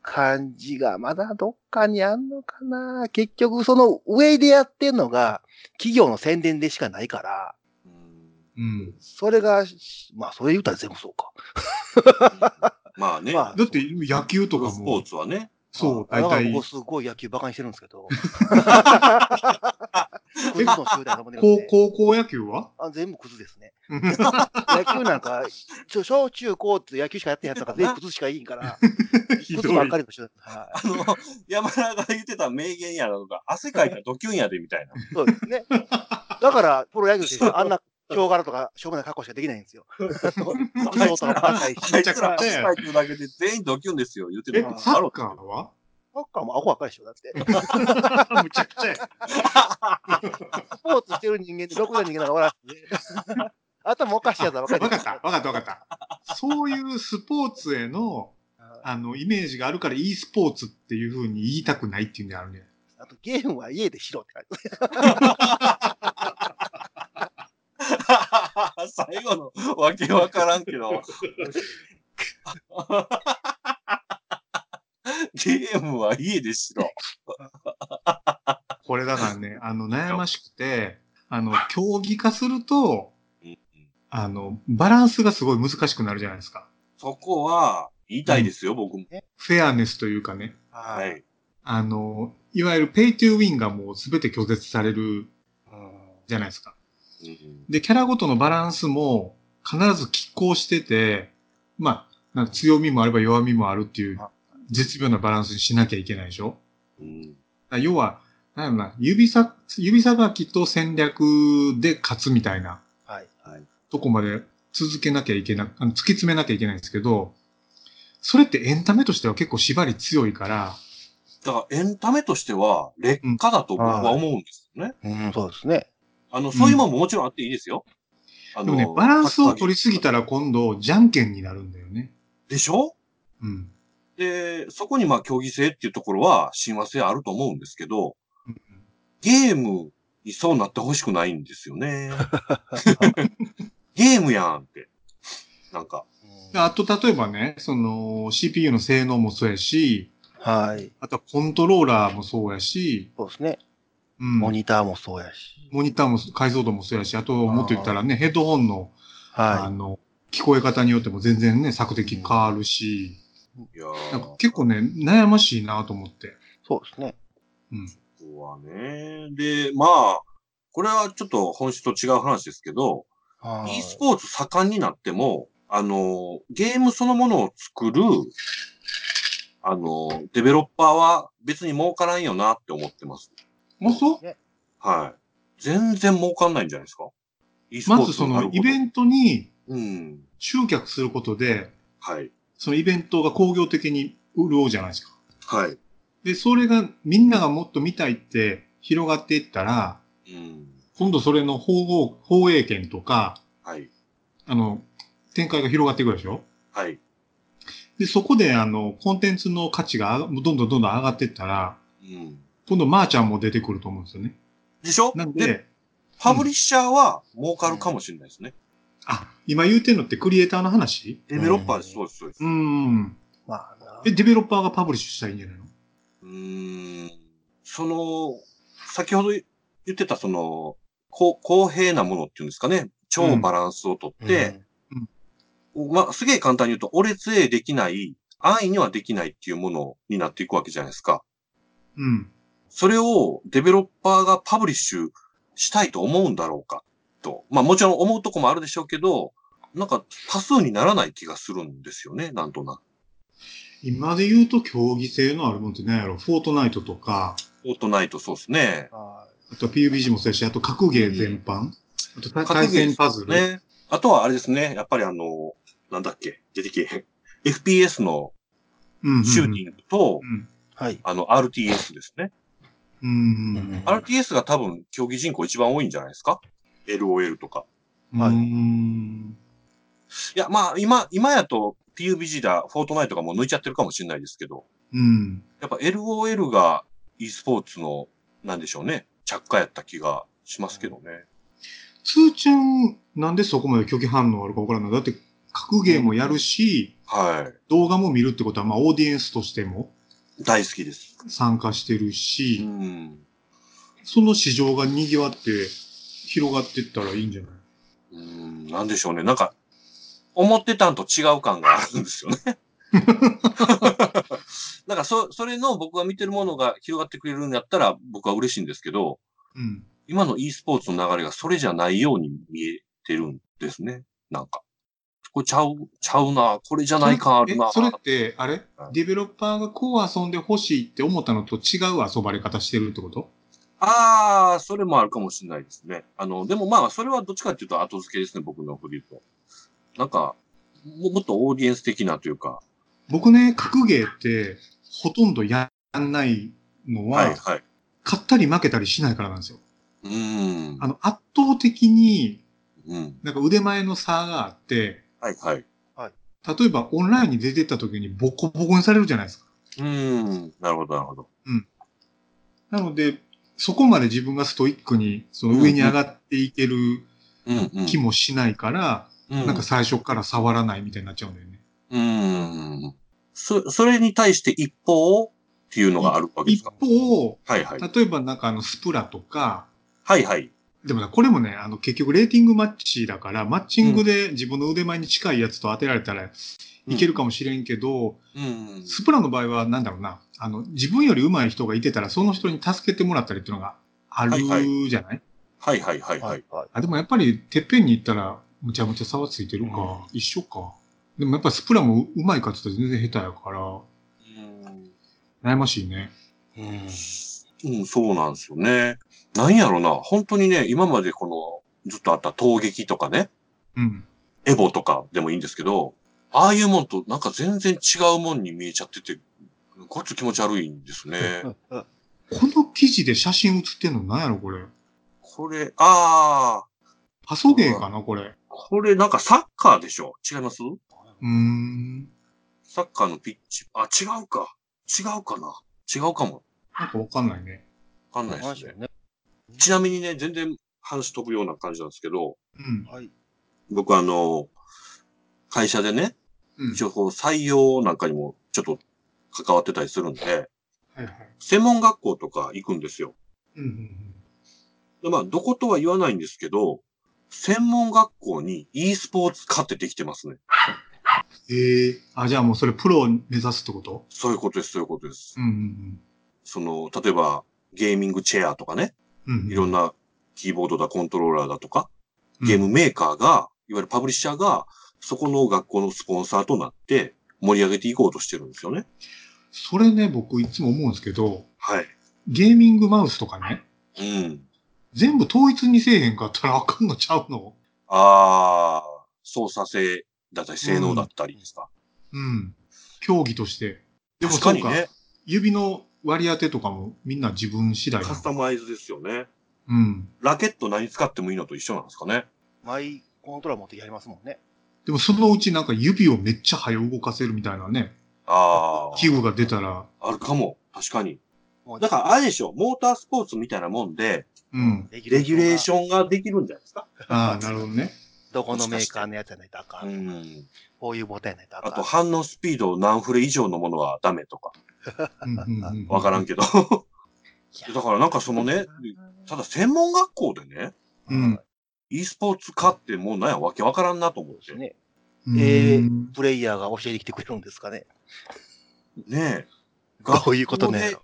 感じが、まだどっかにあんのかな。結局、その上でやってんのが、企業の宣伝でしかないから、うん、それが、まあ、それ言うたら全部そうか。うん、まあね、まあ。だって、野球とかも。スポーツはね。そう、大体。僕すごい野球バカにしてるんですけど。クズの集団のもので。高校野球はあ全部クズですね。野球なんか、小中高って野球しかやってへんやつから全部クズしかいいんから、クズばっかりの人、はい、あの、山田が言ってた名言やだとか、汗かいたらドキュンやでみたいな。そうですね。だから、プロ野球選手はあんなヒョウ柄とか、しょうもない格好しかできないんですよ。あいつら汗かいてるだけで全員ドキュンですよ、言ってる。え、サッカーはサッカーもアホばっかりでしょ、だって。むちゃくちゃや。スポーツしてる人間ってろくな人間なら笑ってね。頭おかしいやつは分かった。分かった、分かった。そういうスポーツへの、あの、イメージがあるから e スポーツっていう風に言いたくないっていうんであるね。あと、ゲームは家でしろって書いて最後のわけわからんけど。ゲームは家でしろ。これだからね、あの、悩ましくて、あの、競技化すると、あの、バランスがすごい難しくなるじゃないですか。そこは、言いたいですよ、うん、僕も。フェアネスというかね。はい。あの、いわゆるペイトゥウィンがもう全て拒絶される、じゃないですか。うん、で、キャラごとのバランスも、必ず拮抗してて、まあ、なんか強みもあれば弱みもあるっていう。絶妙なバランスにしなきゃいけないでしょ、うん、要は、なんやろな、指さ、指さばきと戦略で勝つみたいな、はいはい、とこまで続けなきゃいけな、あの突き詰めなきゃいけないんですけど、それってエンタメとしては結構縛り強いから、だからエンタメとしては劣化だと僕は思うんですよね。うん、うん、そうですね。あの、そういうもんももちろんあっていいですよ。うん、あのでもね、バランスを取りすぎたら今度、じゃんけんになるんだよね。でしょ？うん。で、そこにまあ競技性っていうところは親和性あると思うんですけど、うん、ゲームにそうなってほしくないんですよね。ゲームやんって。なんか。あと、例えばね、その シーピーユー の性能もそうやし、はい。あとはコントローラーもそうやし、そうですね。うん。モニターもそうやし。モニターも解像度もそうやし、あと、もっと言ったらね、ヘッドホンの、はい、あの、聞こえ方によっても全然ね、作的変わるし、うんいやなんか結構ね、悩ましいなと思って。そうですね。うん。そこはね。で、まあ、これはちょっと本質と違う話ですけど、e スポーツ盛んになっても、あの、ゲームそのものを作る、あの、デベロッパーは別に儲からんよなって思ってます。もうそうはい。全然儲かんないんじゃないですか e スポーツまずそのイベントに集客することで、うん、はい。そのイベントが工業的に潤うじゃないですか。はい。で、それがみんながもっと見たいって広がっていったら、うん、今度それの放映権とか、はい。あの、展開が広がっていくでしょ？はい。で、そこであの、コンテンツの価値がどんどんどんどん上がっていったら、うん、今度マーちゃんも出てくると思うんですよね。でしょ？なんで、でパブリッシャーは儲かるかもしれないですね。うん、あ、今言うてんのってクリエイターの話？デベロッパーです、そうです、そうです。うん。まあ、え、デベロッパーがパブリッシュしたらいいんじゃないの？うーん。その、先ほど言ってた、その、こ公平なものっていうんですかね。超バランスをとって、うんうんうん、まあ、すげえ簡単に言うと、俺列営できない、安易にはできないっていうものになっていくわけじゃないですか。うん。それをデベロッパーがパブリッシュしたいと思うんだろうかと。まあもちろん思うとこもあるでしょうけど、なんか多数にならない気がするんですよね、なんとなく。今で言うと競技性のあるもんって何やろ、フォートナイトとか。フォートナイトそうですね。あと ピーユービージー もそうですし、あと格ゲー全般。うん、あと対戦パズル。ね。あとはあれですね、やっぱりあの、なんだっけ、出てきへん。エフピーエス のシューティングと、うんうんうん、はい、あの アールティーエス ですね。うん アールティーエス が多分競技人口一番多いんじゃないですか？ エルオーエル とか。はい。うんいや、まあ、今、今やと ピーユービージー だ、フォートナイトがもう抜いちゃってるかもしれないですけど。うん。やっぱ エルオーエル が e スポーツの、なんでしょうね、着火やった気がしますけどね。つーちゃん、なんでそこまで拒否反応あるかわからない。だって、格ゲーもやるし、うん、はい。動画も見るってことは、まあ、オーディエンスとしても。大好きです。参加してるし、うん、その市場が賑わって広がっていったらいいんじゃない？うーん、なんでしょうね。なんか、思ってたんと違う感があるんですよね。なんかそ、それの僕が見てるものが広がってくれるんだったら僕は嬉しいんですけど、うん、今の e スポーツの流れがそれじゃないように見えてるんですね。なんか。これちゃう、ちゃうな、これじゃないかあるな。それって、あれ、はい、デベロッパーがこう遊んでほしいって思ったのと違う遊ばれ方してるってこと？ああ、それもあるかもしれないですね。あの、でもまあ、それはどっちかっていうと後付けですね、僕の方で言うと。なんか、もっとオーディエンス的なというか。僕ね、格ゲーって、ほとんどやんないのは、はいはい、勝ったり負けたりしないからなんですよ。うん。あの、圧倒的に、うん、なんか腕前の差があって、はいはい。例えば、オンラインに出てった時にボコボコにされるじゃないですか。うん。なるほど、なるほど。うん。なので、そこまで自分がストイックに、その上に上がっていける気もしないから、うんうん、なんか最初から触らないみたいになっちゃうんだよね。うん。うん、そ、それに対して一方っていうのがあるわけですか？一方、はいはい。例えば、なんかあの、スプラとか、はいはい。でもな、これもね、あの、結局、レーティングマッチだから、マッチングで自分の腕前に近いやつと当てられたらいけるかもしれんけど、うんうんうん、スプラの場合は、なんだろうな、あの、自分より上手い人がいてたら、その人に助けてもらったりっていうのがあるじゃない？はいはい、はい、はいはいはい。あ、でもやっぱり、てっぺんに行ったら、むちゃむちゃ差はついてるか、うん、一緒か。でもやっぱりスプラも上手いかって言ったら全然下手やから、うん、悩ましいね。うんうん、そうなんですよね。なんやろな、本当にね、今までこの、ずっとあった闘撃とかね、うん。エボとかでもいいんですけど、ああいうもんとなんか全然違うもんに見えちゃってて、こっち気持ち悪いんですね。この記事で写真写ってんのなんやろ、これ。これ、あー。パソゲーかな、これ。これなんかサッカーでしょ？違います？うーん。サッカーのピッチ、あ、違うか。違うかな。違うかも。なんかわかんないね。わかんないですね。ちなみにね、全然話飛ぶような感じなんですけど、うん、はい、僕あの、会社でね、うん、一応採用なんかにもちょっと関わってたりするんで、はいはい、専門学校とか行くんですよ。うんうんうん、でまあ、どことは言わないんですけど、専門学校に e スポーツ課ってできてますね。えー、あ、じゃあもうそれプロを目指すってこと？そういうことです、そういうことです。うんうんうん、その、例えばゲーミングチェアとかね、うんうん、いろんなキーボードだコントローラーだとか、ゲームメーカーが、いわゆるパブリッシャーが、そこの学校のスポンサーとなって盛り上げていこうとしてるんですよね。それね、僕いつも思うんですけど、はい。ゲーミングマウスとかね、うん。全部統一にせえへんかったらあかんのちゃうの？あー、操作性だったり性能だったりですか。うん。うん、競技として。でもそうか、確かにね、指の割り当てとかもみんな自分次第なの？カスタマイズですよね。うん。ラケット何使ってもいいのと一緒なんですかね。マイコントローラー持ってやりますもんね。でもそのうちなんか指をめっちゃ早動かせるみたいなね。ああ。器具が出たら。あるかも。確かに。だからあれでしょ。モータースポーツみたいなもんで、うん。レギュレーションができるんじゃないですか。ああ、なるほどね。どこのメーカーのやつやないとあかんとか、うん、こういうボタンやないとあかん。あと反応スピード何フレ以上のものはダメとか。わからんけど。だからなんかそのね、ただ専門学校でね、うん、e スポーツ化ってもうなんやわけわからんなと思って。ね、えー、プレイヤーが教えてきてくれるんですかね。ねえ。どういうことね。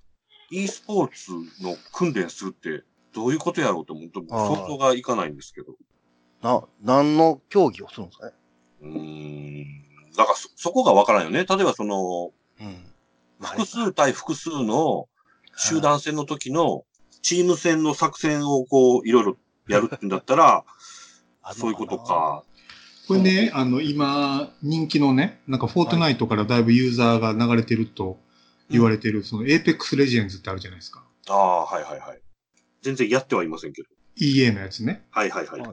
e スポーツの訓練するってどういうことやろうと思って、想像がいかないんですけど。な、何の競技をするんですかね。うーん。だからそ、そこがわからんよね。例えばその、うん、複数対複数の集団戦の時のチーム戦の作戦をこう、いろいろやるってんだったら、そういうことか。これね、あの、今、人気のね、なんかフォートナイトからだいぶユーザーが流れてると言われてる、うん、そのエーペックスレジェンズってあるじゃないですか。ああ、はいはいはい。全然やってはいませんけど。イーエー のやつね。はいはいはい。はい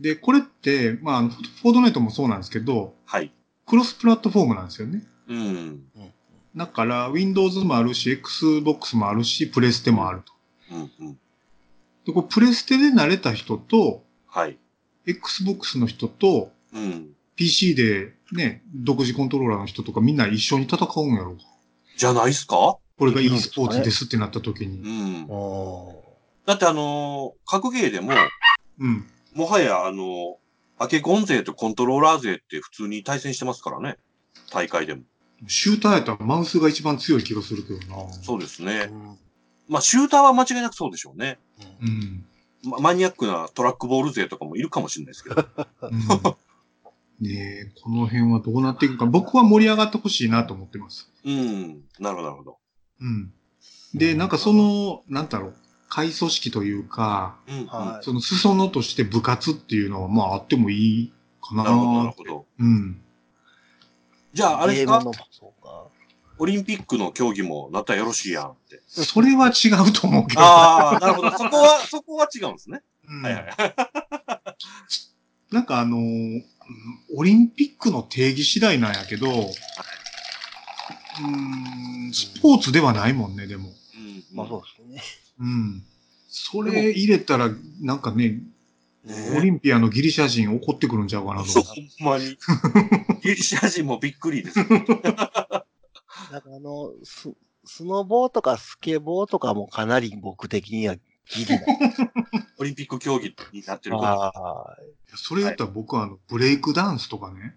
で、これって、まあ、フォートナイトもそうなんですけど、はい。クロスプラットフォームなんですよね。うん。だから、Windows もあるし、Xbox もあるし、プレステもあると。うんうん。で、こう、プレステで慣れた人と、はい。Xbox の人と、うん。ピーシー で、ね、独自コントローラーの人とかみんな一緒に戦うんやろうか。じゃないっすか？これが e スポーツですってなった時に。うん。だってあのー、格ゲーでも、うん。もはや、あの、アケコン勢とコントローラー勢って普通に対戦してますからね。大会でも。シューターやったらマウスが一番強い気がするけどな。そうですね。うん、まあ、シューターは間違いなくそうでしょうね。うんま、マニアックなトラックボール勢とかもいるかもしれないですけど。うん、ねえ、この辺はどうなっていくか。僕は盛り上がってほしいなと思ってます。うん。なるほど、なるほど。うん。で、なんかその、なんだろう。会組織というか、うんはい、その裾野として部活っていうのは、まあ、あってもいいかな。なるほど、なるほど。うん。じゃあ、あれですか？そうか。オリンピックの競技もなったらよろしいやんって。それは違うと思うけど。ああ、なるほど。そこは、そこは違うんですね。うん、はいはい。なんかあのー、オリンピックの定義次第なんやけど、うん、スポーツではないもんね、でも。うん、まあそうですね。うん。それ入れたら、なんかね、オリンピアのギリシャ人怒ってくるんちゃうかなと。そう、ほんまに。ギリシャ人もびっくりです。なんかあの、ス、スノボーとかスケボーとかもかなり僕的にはギリな。オリンピック競技になってるから。それ言ったら僕はあの、ブレイクダンスとかね。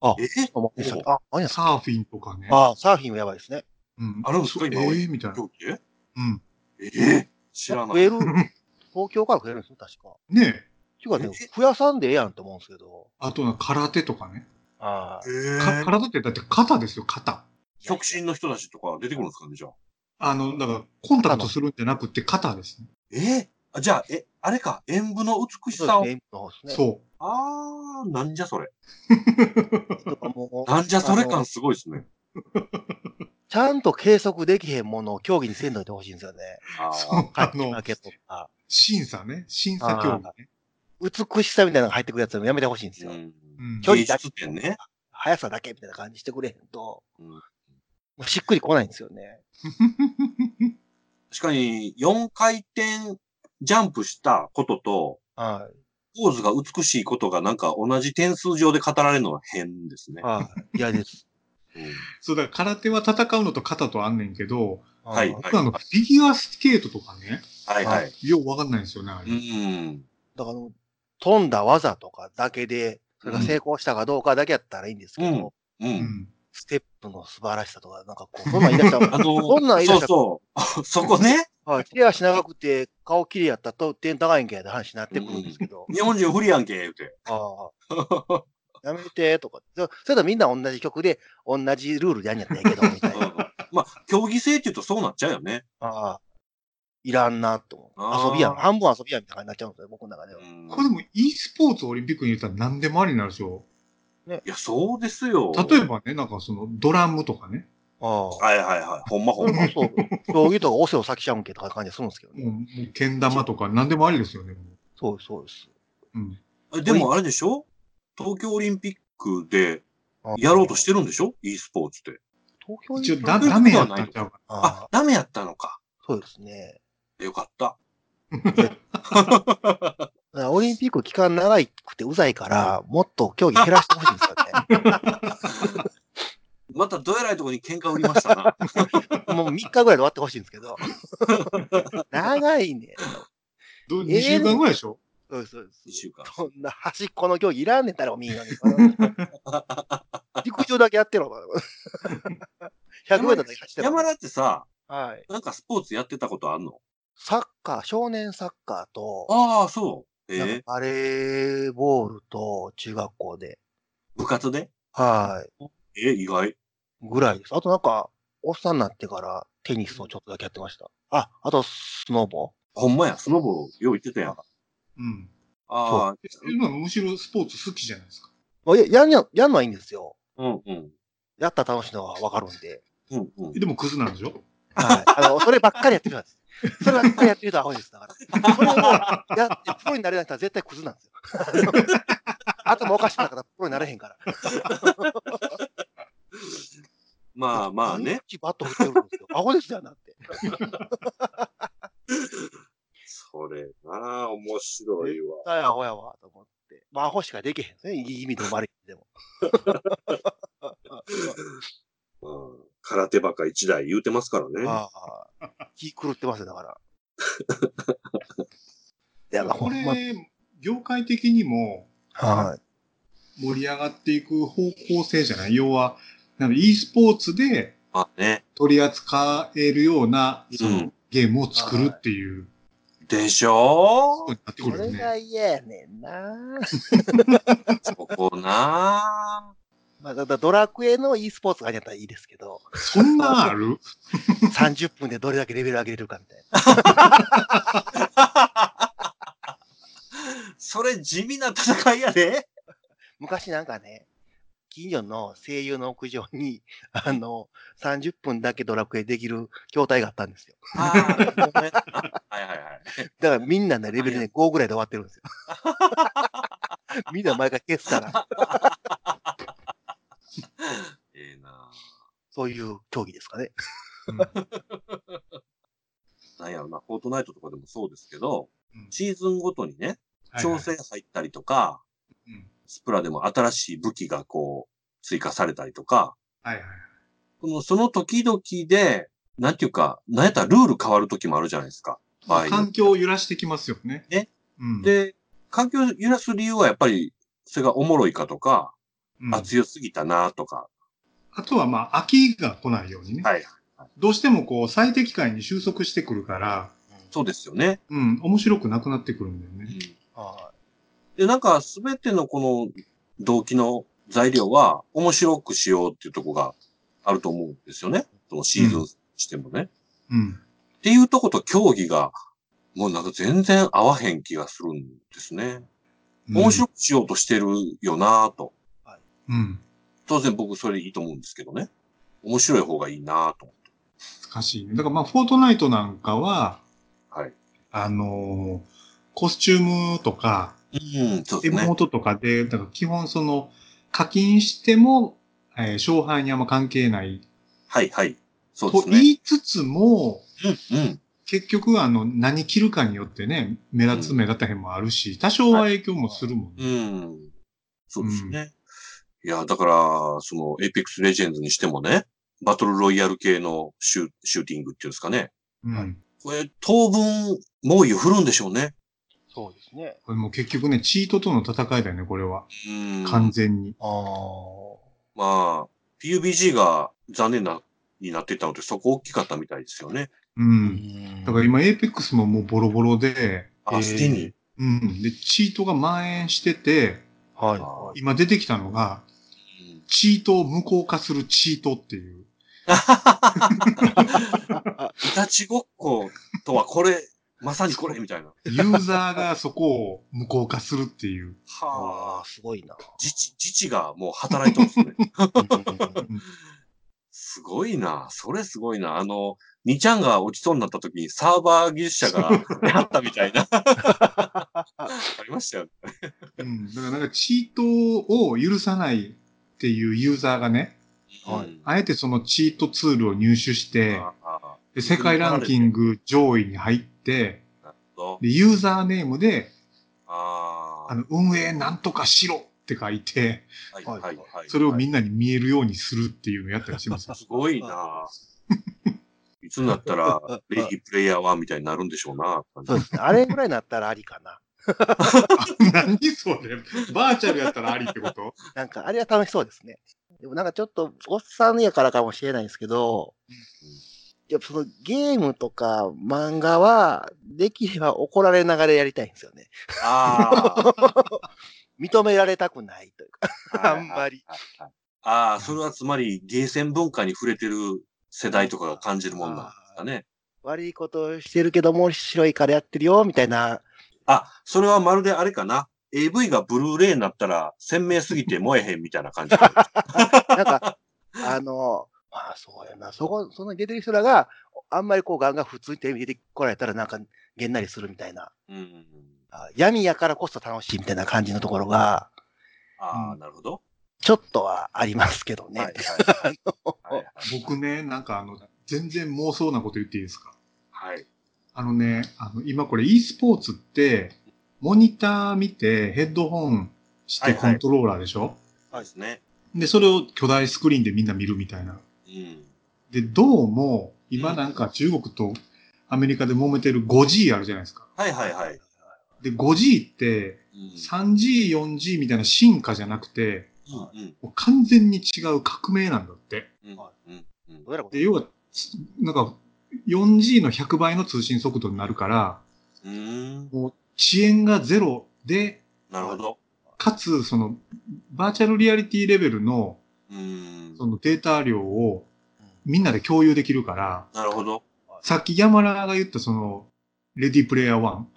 あ、えあ、何やサーフィンとかね。あ、サーフィンはやばいですね。うん。あれもすごい今、えー、みたいな。競技で？うん。え知らない。増える。東京から増えるんですよ、確か。ねえ。ていうかね、増やさんでええやんと思うんですけど。あと、空手とかね。ああ。えー、空手ってだって肩ですよ、肩。極真の人たちとか出てくるんですかね、じゃあ。あの、だから、コンタクトするんじゃなくて肩ですね。えー、じゃあ、え、あれか、演舞の美しさを。そうですね、演舞の方ですね。そう。あー、なんじゃそれ。なんじゃそれ感すごいですね。ちゃんと計測できへんものを競技にせんといてほしいんですよね。あの、審査ね。審査競技ね。美しさみたいなのが入ってくるやつはやめてほしいんですよ。距離だけ、ね、速さだけみたいな感じしてくれへんと、うん、もうしっくり来ないんですよね。確かに、よんかいてんジャンプしたことと、はいポーズが美しいことがなんか同じ点数上で語られるのは変ですね。嫌です。うん、そうだから空手は戦うのと肩とあんねんけど、はい、僕あの、はい、フィギュアスケートとかね、はいはい、ようわかんないんですよね。うん、だから飛んだ技とかだけでそれが成功したかどうかだけやったらいいんですけど、うんうんうん、ステップの素晴らしさとかなんかこうそんなん言い出したら、あのー、そんなん言い出したらそうそうそこね。はい、手足長くて顔綺麗やったと点高いんけって話になってくるんですけど。うん、日本人不利やんけ言うて。ああ。やめて、とか。それとみんな同じ曲で、同じルールでやんやったんやけど、みたいな。まあ、競技性って言うとそうなっちゃうよね。ああ。いらんな、と思う。遊びやん。半分遊びやんみたいな感じになっちゃうんですよ、僕の中では。これでも e スポーツオリンピックに入れたら何でもありになるでしょ。ね。いや、そうですよ。例えばね、なんかその、ドラムとかね。ああ。はいはいはい。ほんまほんま。そう。競技とか、オセオ先シャンケとか感じがするんですけどね。うん。けん玉とか、何でもありですよね。そうです、そうです。うん。でもあれでしょ東京オリンピックでやろうとしてるんでしょ e スポーツって。東京オリンピックダメやったんちゃうか。あ、ダメやったのか。そうですね。よかった。オリンピック期間長くてうざいから、もっと競技減らしてほしいんですよね。またどえらいところに喧嘩売りましたな。もうみっかぐらいで終わってほしいんですけど。長いね。どうにしゅうかんぐらいでしょ、えー、そうです、そうです。にしゅうかん。そんな端っこの競技いらんねんたら、みんなに。陸上だけやってろ。ひゃくメートルだけ走ってろ。山田ってさ、はい、なんかスポーツやってたことあんの？サッカー、少年サッカーと、ああ、そう。えー、バレーボールと、中学校で。部活で？はい。え、意外ぐらいです。あとなんか、おっさんになってからテニスをちょっとだけやってました。あ、あとスノボ。ほんまや、スノボよう言ってたやん。うん。ああ。今むしろスポーツ好きじゃないですか。まあ、や、やんや、やんのはいいんですよ。うんうん。やったら楽しいのはわかるんで。うんうん。でもクズなんでしょ？はい。あの、そればっかりやってるんです。そればっかりやってる人はアホです。だから。それをやってプロになれなかったら絶対クズなんですよ。頭おかしくなかったらプロになれへんから。まあまあね。バット振ってるんですよ。アホですよなって。それなあ、面白いわ。絶対アホやわと思って。まあアホしかできへんね。いい意味でも悪い意味でも。まあ、空手ばか一台言うてますからね。ああ、気狂ってますよだから。いやこれ、ま、業界的にも、はい、盛り上がっていく方向性じゃない。要は。e スポーツで取り扱えるような、ね、ゲームを作るっていう。でしょー、それが嫌やねんな。そこなまあ、だからドラクエの e スポーツがあれだったらいいですけど。そんなある？ さんじゅっ 分でどれだけレベル上げれるかみたいな。それ地味な戦いやで。昔なんかね。近所の声優の屋上に、あの、さんじゅっぷんだけドラクエできる筐体があったんですよ。ああ、はいはいはい。だからみんなね、レベルね、ごぐらいで終わってるんですよ。みんな毎回消すから。ええなそういう競技ですかね。なんやろな、フォートナイトとかでもそうですけど、うん、シーズンごとにね、調整入ったりとか、はいはいうんスプラでも新しい武器がこう追加されたりとか、はいはい、このその時々でなんていうかなんやったらルール変わる時もあるじゃないですか。環境を揺らしてきますよね。ね、うん、で環境を揺らす理由はやっぱりそれがおもろいかとか、うん、あ強すぎたなとか。あとはまあ飽きが来ないようにね。はいはい、どうしてもこう最適解に収束してくるから。そうですよね。うん面白くなくなってくるんだよね。うん、はい。で、なんか、すべてのこの動機の材料は、面白くしようっていうとこがあると思うんですよね。そのシーズンしてもね。うん。うん、っていうとこと競技が、もうなんか全然合わへん気がするんですね。面白くしようとしてるよなぁと。うん。はい、当然僕それいいと思うんですけどね。面白い方がいいなぁと思って。難しいね。だからまあ、フォートナイトなんかは、はい。あのー、コスチュームとか、うん、そうですね。手元とかで、だから基本その、課金しても、えー、勝敗にあんま関係ない。はいはい。そうですね。と言いつつも、うんうん、結局あの、何着るかによってね、目立つ目立たへんもあるし、多少は影響もするもんね。はい、うん。そうですね。うん、いや、だから、その、エイペックスレジェンズにしてもね、バトルロイヤル系のシュ、シューティングっていうんですかね。うん。はい、これ、当分、猛威を振るんでしょうね。そうですね。これも結局ね、チートとの戦いだよね、これは。うん完全に。あまあ、ピーユービージー が残念な、になってたので、そこ大きかったみたいですよね。うん。だから今、エーペックス ももうボロボロで。あ、えー、スティニー。うん。で、チートが蔓延してて、はい。今出てきたのが、チートを無効化するチートっていう。いたちごっことはこれ、まさにこれみたいな。ユーザーがそこを無効化するっていう。はあ、すごいな。自治、自治がもう働いてますね。すごいな。それすごいな。あの、にちゃんが落ちそうになった時にサーバー技術者がやったみたいな。ありましたよね。うん。だからなんかチートを許さないっていうユーザーがね、はい、あえてそのチートツールを入手して、で世界ランキング上位に入って、で、ユーザーネームで、あの運営なんとかしろって書いて、はいはいはいはい、それをみんなに見えるようにするっていうのやったりします。すごいな。いつになったらレイジプレイヤーワンみたいになるんでしょうな。そうですね。あれぐらいになったらありかな。何それ。バーチャルやったらありってこと？なんかあれは楽しそうですね。でもなんかちょっとおっさんやからかもしれないんですけど、やっぱそのゲームとか漫画はできれば怒られながらやりたいんですよね。あ認められたくないというか、あんまり。ああ、それはつまりゲーセン文化に触れてる世代とかが感じるもんなんですかね。悪いことしてるけども面白いからやってるよみたいな。あ、それはまるであれかな。エーブイ がブルーレイになったら鮮明すぎて燃えへんみたいな感じ。なんか、あの、まあそうやな。そこ、その出てる人らがあんまりこうガンガン普通にテレビ出てこられたらなんかげんなりするみたいな。うんうんうん、あ闇やからこそ楽しいみたいな感じのところが。ああ、うん、なるほど。ちょっとはありますけどね。はいはいはい、僕ね、なんかあの、全然妄想なこと言っていいですか？はい。あのね、あの今これ e スポーツって、モニター見てヘッドホンしてコントローラーでしょ？はいですね。で、それを巨大スクリーンでみんな見るみたいな。うん、で、どうも、今なんか中国とアメリカで揉めてる ファイブジー あるじゃないですか。はいはいはい。で、ファイブジー って、スリージー、フォージー みたいな進化じゃなくて、うんうん、もう完全に違う革命なんだって。うんうん、で、要は、なんか、フォージー のひゃくばいの通信速度になるから、うーんもう遅延がゼロで、なるほど。かつ、その、バーチャルリアリティレベルの、うーんそのデータ量をみんなで共有できるから、なるほど。さっき山田が言ったその、レディープレイヤーワン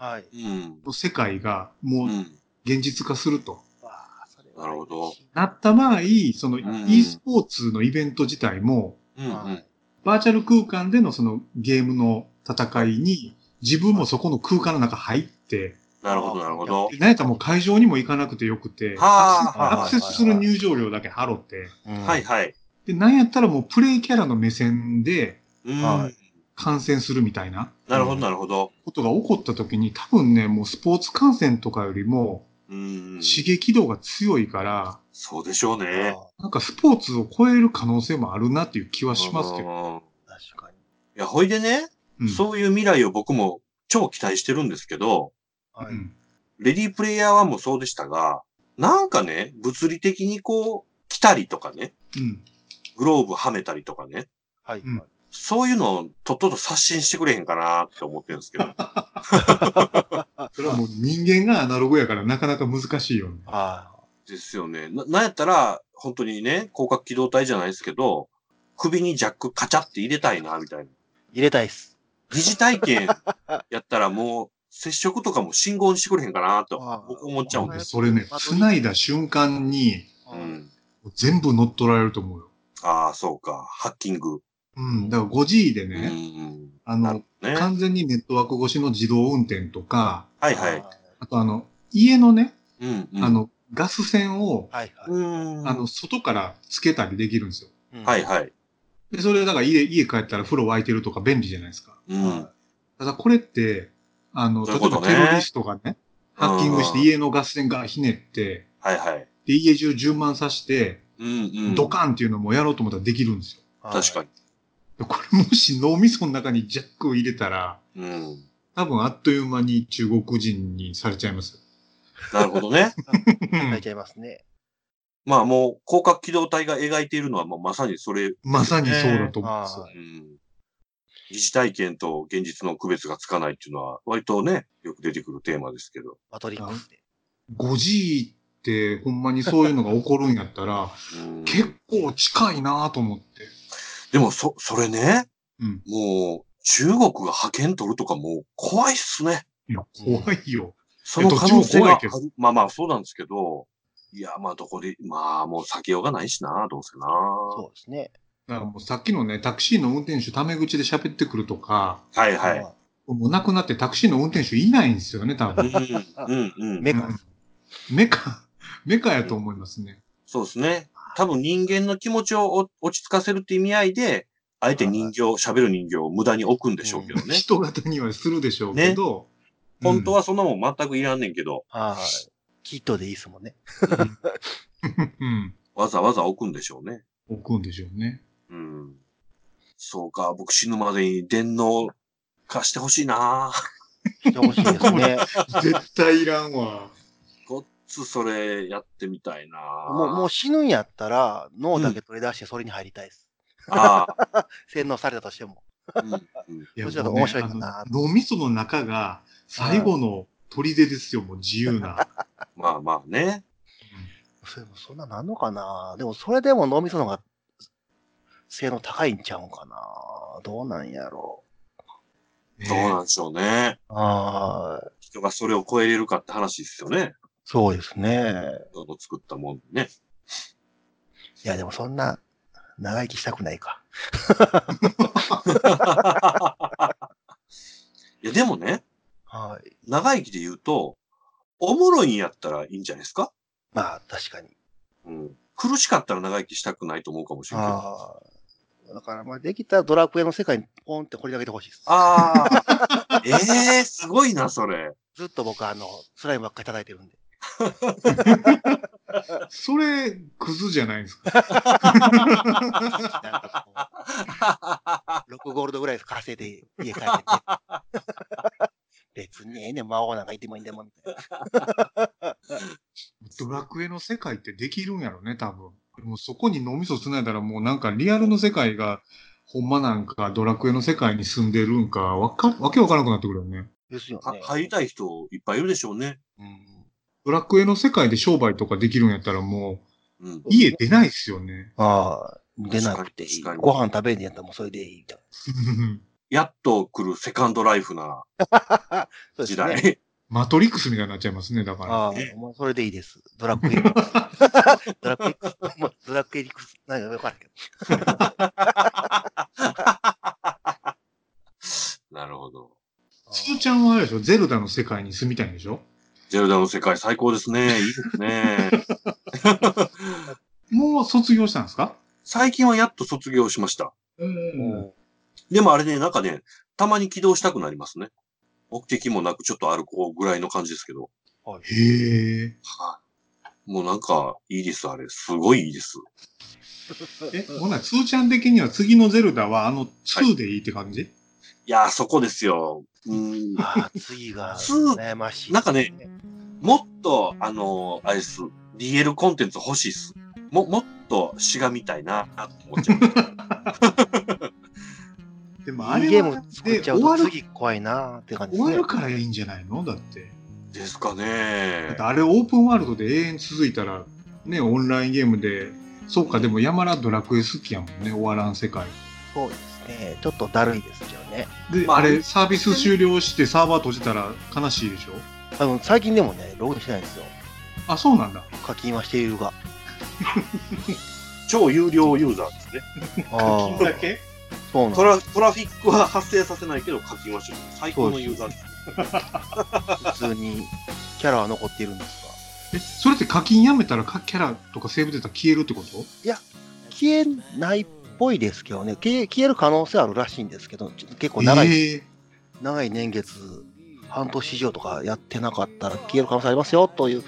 の世界がもう現実化すると。なるほど。なった場合、その e スポーツのイベント自体も、うんうんバーチャル空間でのそのゲームの戦いに自分もそこの空間の中入って。なるほど、なるほど。なんやったらもう会場にも行かなくてよくて、アクセスする入場料だけ払って。はいはい。で、なんやったらもうプレイキャラの目線で、観戦するみたいな。なるほど、なるほど。ことが起こった時に多分ね、もうスポーツ観戦とかよりも、うん刺激度が強いから。そうでしょうね。なんかスポーツを超える可能性もあるなっていう気はしますけど。確かに。いや、ほいでね、うん、そういう未来を僕も超期待してるんですけど、はい、レディープレイヤーワンもそうでしたが、なんかね、物理的にこう、来たりとかね、うん、グローブはめたりとかね、はいうん、そういうのをとっとと刷新してくれへんかなって思ってるんですけど。それはもう人間がアナログやからなかなか難しいよね。ああ。ですよね。な、なんやったら、本当にね、広角機動隊じゃないですけど、首にジャックカチャって入れたいな、みたいな。入れたいっす。疑似体験やったらもう、接触とかも信号にしてくれへんかな、と僕思っちゃうんです。それね、繋いだ瞬間に、うん、全部乗っ取られると思うよ。ああ、そうか。ハッキング。うん。だから ファイブジー でね、うんあの、ね、完全にネットワーク越しの自動運転とか、はいはい。あとあの、家のね、うんうん、あの、ガス線を、はいはい、あの、外からつけたりできるんですよ。うん、はいはい。で、それだから家、家帰ったら風呂沸いてるとか便利じゃないですか。うん。ただこれって、あの、例えばテロリストがね、ハッキングして家のガス線がひねって、はいはい。で、家中充満さして、うんうん、ドカンっていうのもやろうと思ったらできるんですよ。確かに。これもし脳みその中にジャックを入れたら、うん、多分あっという間に中国人にされちゃいます。なるほどね。されちゃいますね。まあもう広角機動隊が描いているのはもうまさにそれ、ね。まさにそうだと思うんですよ。疑似体験と現実の区別がつかないっていうのは割とね、よく出てくるテーマですけど。マトリックスで。ファイブジー ってほんまにそういうのが起こるんやったら、結構近いなぁと思って。でも、そ、それね、うん、もう、中国が派遣取るとかもう怖いっすね。いや、怖いよ。その可能性がある。まあまあ、そうなんですけど、いや、まあ、どこで、まあ、もう避けようがないしな、どうせな。そうですね。だからもうさっきのね、タクシーの運転手、タメ口で喋ってくるとか、はいはい。もう亡くなってタクシーの運転手いないんですよね、多分。うんうんうん。メカ。メカ、メカやと思いますね。うん、そうですね。多分人間の気持ちを落ち着かせるって意味合いで、あえて人形、喋る人形を無駄に置くんでしょうけどね。うん、人型にはするでしょうけど。ね、本当はそんなもん全くいらんねんけど。はい。キットでいいですもんね。うん、わざわざ置くんでしょうね。置くんでしょうね。うん。そうか、僕死ぬまでに電脳貸してほしいなぁ。してほしいですね。絶対いらんわ。こっつそれやってみたいなぁ。もう、もう死ぬんやったら脳だけ取り出してそれに入りたいです。うん、ああ。洗脳されたとしても。うんうん、いやもうね、面白いかな。脳みその中が最後の砦ですよ、もう自由な。まあまあね。それもそんななんのかな。でもそれでも脳みその方が性能高いんちゃうんかな。どうなんやろう、ね。どうなんでしょうね。ああ。人がそれを超えれるかって話ですよね。そうですね。人の作ったもんね。いやでもそんな長生きしたくないか。いやでもね、はい、長生きで言うとおもろいんやったらいいんじゃないですか。まあ確かに、うん、苦しかったら長生きしたくないと思うかもしれない。ああ、だからまあできたらドラクエの世界にポンって掘り上げてほしいです。ああ、ええー、すごいなそれ。ずっと僕あのスライムばっかり叩いてるんで。それ、クズじゃないんですか。なんかこう、ろくゴールドぐらい稼いで家帰ってて。別にええねん、魔王なんかいてもいいんだもんみたいな。ドラクエの世界ってできるんやろね、多分。もうそこに脳みそつないだらもうなんかリアルの世界が、ほんまなんかドラクエの世界に住んでるんか、わか、わけわからなくなってくるよね。ですよね。入りたい人いっぱいいるでしょうね。うん、ドラクエの世界で商売とかできるんやったらもう、うん、家出ないっすよね。ああ、出なくていい。ご飯食べんやったらもうそれでいい。やっと来るセカンドライフな時代。ね、マトリックスみたいになっちゃいますね、だから。ああ、もうそれでいいです。ドラクエ。ドラクエ、ドラクエリクス、なんかよくあるけど。なるほど。スーちゃんはあれでしょ、ゼルダの世界に住みたいんでしょ。ゼルダの世界最高ですね。いいですね。もう卒業したんですか？最近はやっと卒業しました。うん。でもあれね、なんかね、たまに起動したくなりますね。目的もなくちょっと歩こうぐらいの感じですけど。はい、へえ。はい。もうなんか、いいです、あれ。すごいいいです。え、ほな、つーちゃん的には次のゼルダはあのツーでいいって感じ？はい、いやー、そこですよ。うん。ああ、次が悩ましい、ね。なんかね、もっと、あのー、あれです。ディーエル コンテンツ欲しいっす。も、もっと、しがみたいな、あって思っちゃう。でも、あれは、ゲーム作っちゃうと次怖いなーって感じ、ね、終わるからいいんじゃないのだって。ですかね。だってあれ、オープンワールドで永遠続いたら、ね、オンラインゲームで、そうか、でも、山田ドラクエ好きやもんね、終わらん世界。そうです。ね、ちょっとだるいですよね。で、まあ、あれサービス終了してサーバー閉じたら悲しいでしょ。あの最近でもねログインしないんですよ。あ、そうなんだ。課金はしているが超有料ユーザーですね。課金だけ？そうなんです。トラ、トラフィックは発生させないけど課金はしてる。最高のユーザーです。普通にキャラは残っているんですか？え、それって課金やめたらキャラとかセーブデータ消えるってこと？いや、消えない。ぽいですけどね、消え、消える可能性あるらしいんですけど、結構長い、えー、長い年月、半年以上とかやってなかったら消える可能性ありますよという、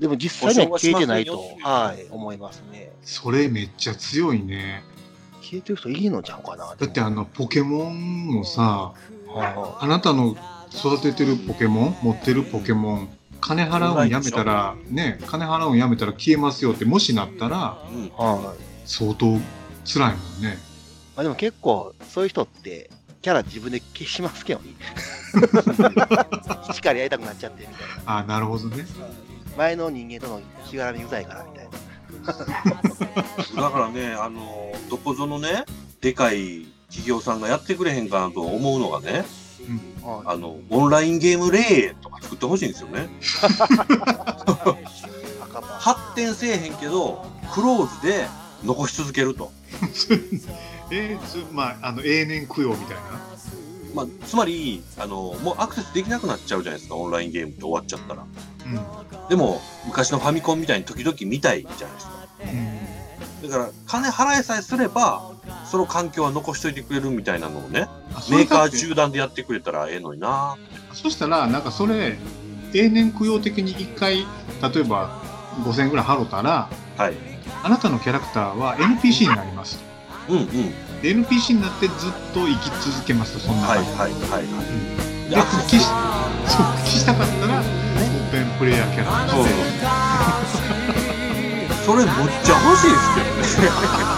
でも実際には消えてないと、はい、思いますね。それめっちゃ強いね。消えてる人いいのちゃうかな。だってあのポケモンもさ、あ、あなたの育ててるポケモン、持ってるポケモン、金払うんやめたら、ね、金払うんやめたら消えますよってもしなったら、うん、はい、相当辛いもんね。まあでも結構そういう人ってキャラ自分で消しますけどね。一からやりたくなっちゃってみたいな。あ、なるほどね。前の人間とのしがらみうざいからみたいな。だからね、あのどこぞのね、でかい企業さんがやってくれへんかなと思うのがね、うん、あのオンラインゲーム例とか作ってほしいんですよね。発展せえへんけどクローズで残し続けると。えー、まあ、あの永年供養みたいな、まあ、つまりあのもうアクセスできなくなっちゃうじゃないですか、オンラインゲームって終わっちゃったら、うん、でも昔のファミコンみたいに時々見たいじゃないですか、うん、だから金払いさえすればその環境は残しといてくれるみたいなのをね、メーカー縦断でやってくれたらええのにな。そしたらなんかそれ永年供養的にいっかい例えばごせんえんぐらい払ったら、はい、あなたのキャラクターは エヌピーシー になりますと、うんうん、エヌピーシー になってずっと生き続けますと、そんな感じ、はいはいはいはい、で復帰し、そう復帰したかったら本編プレイヤーキャラとしてそれめっちゃ欲しいですけどね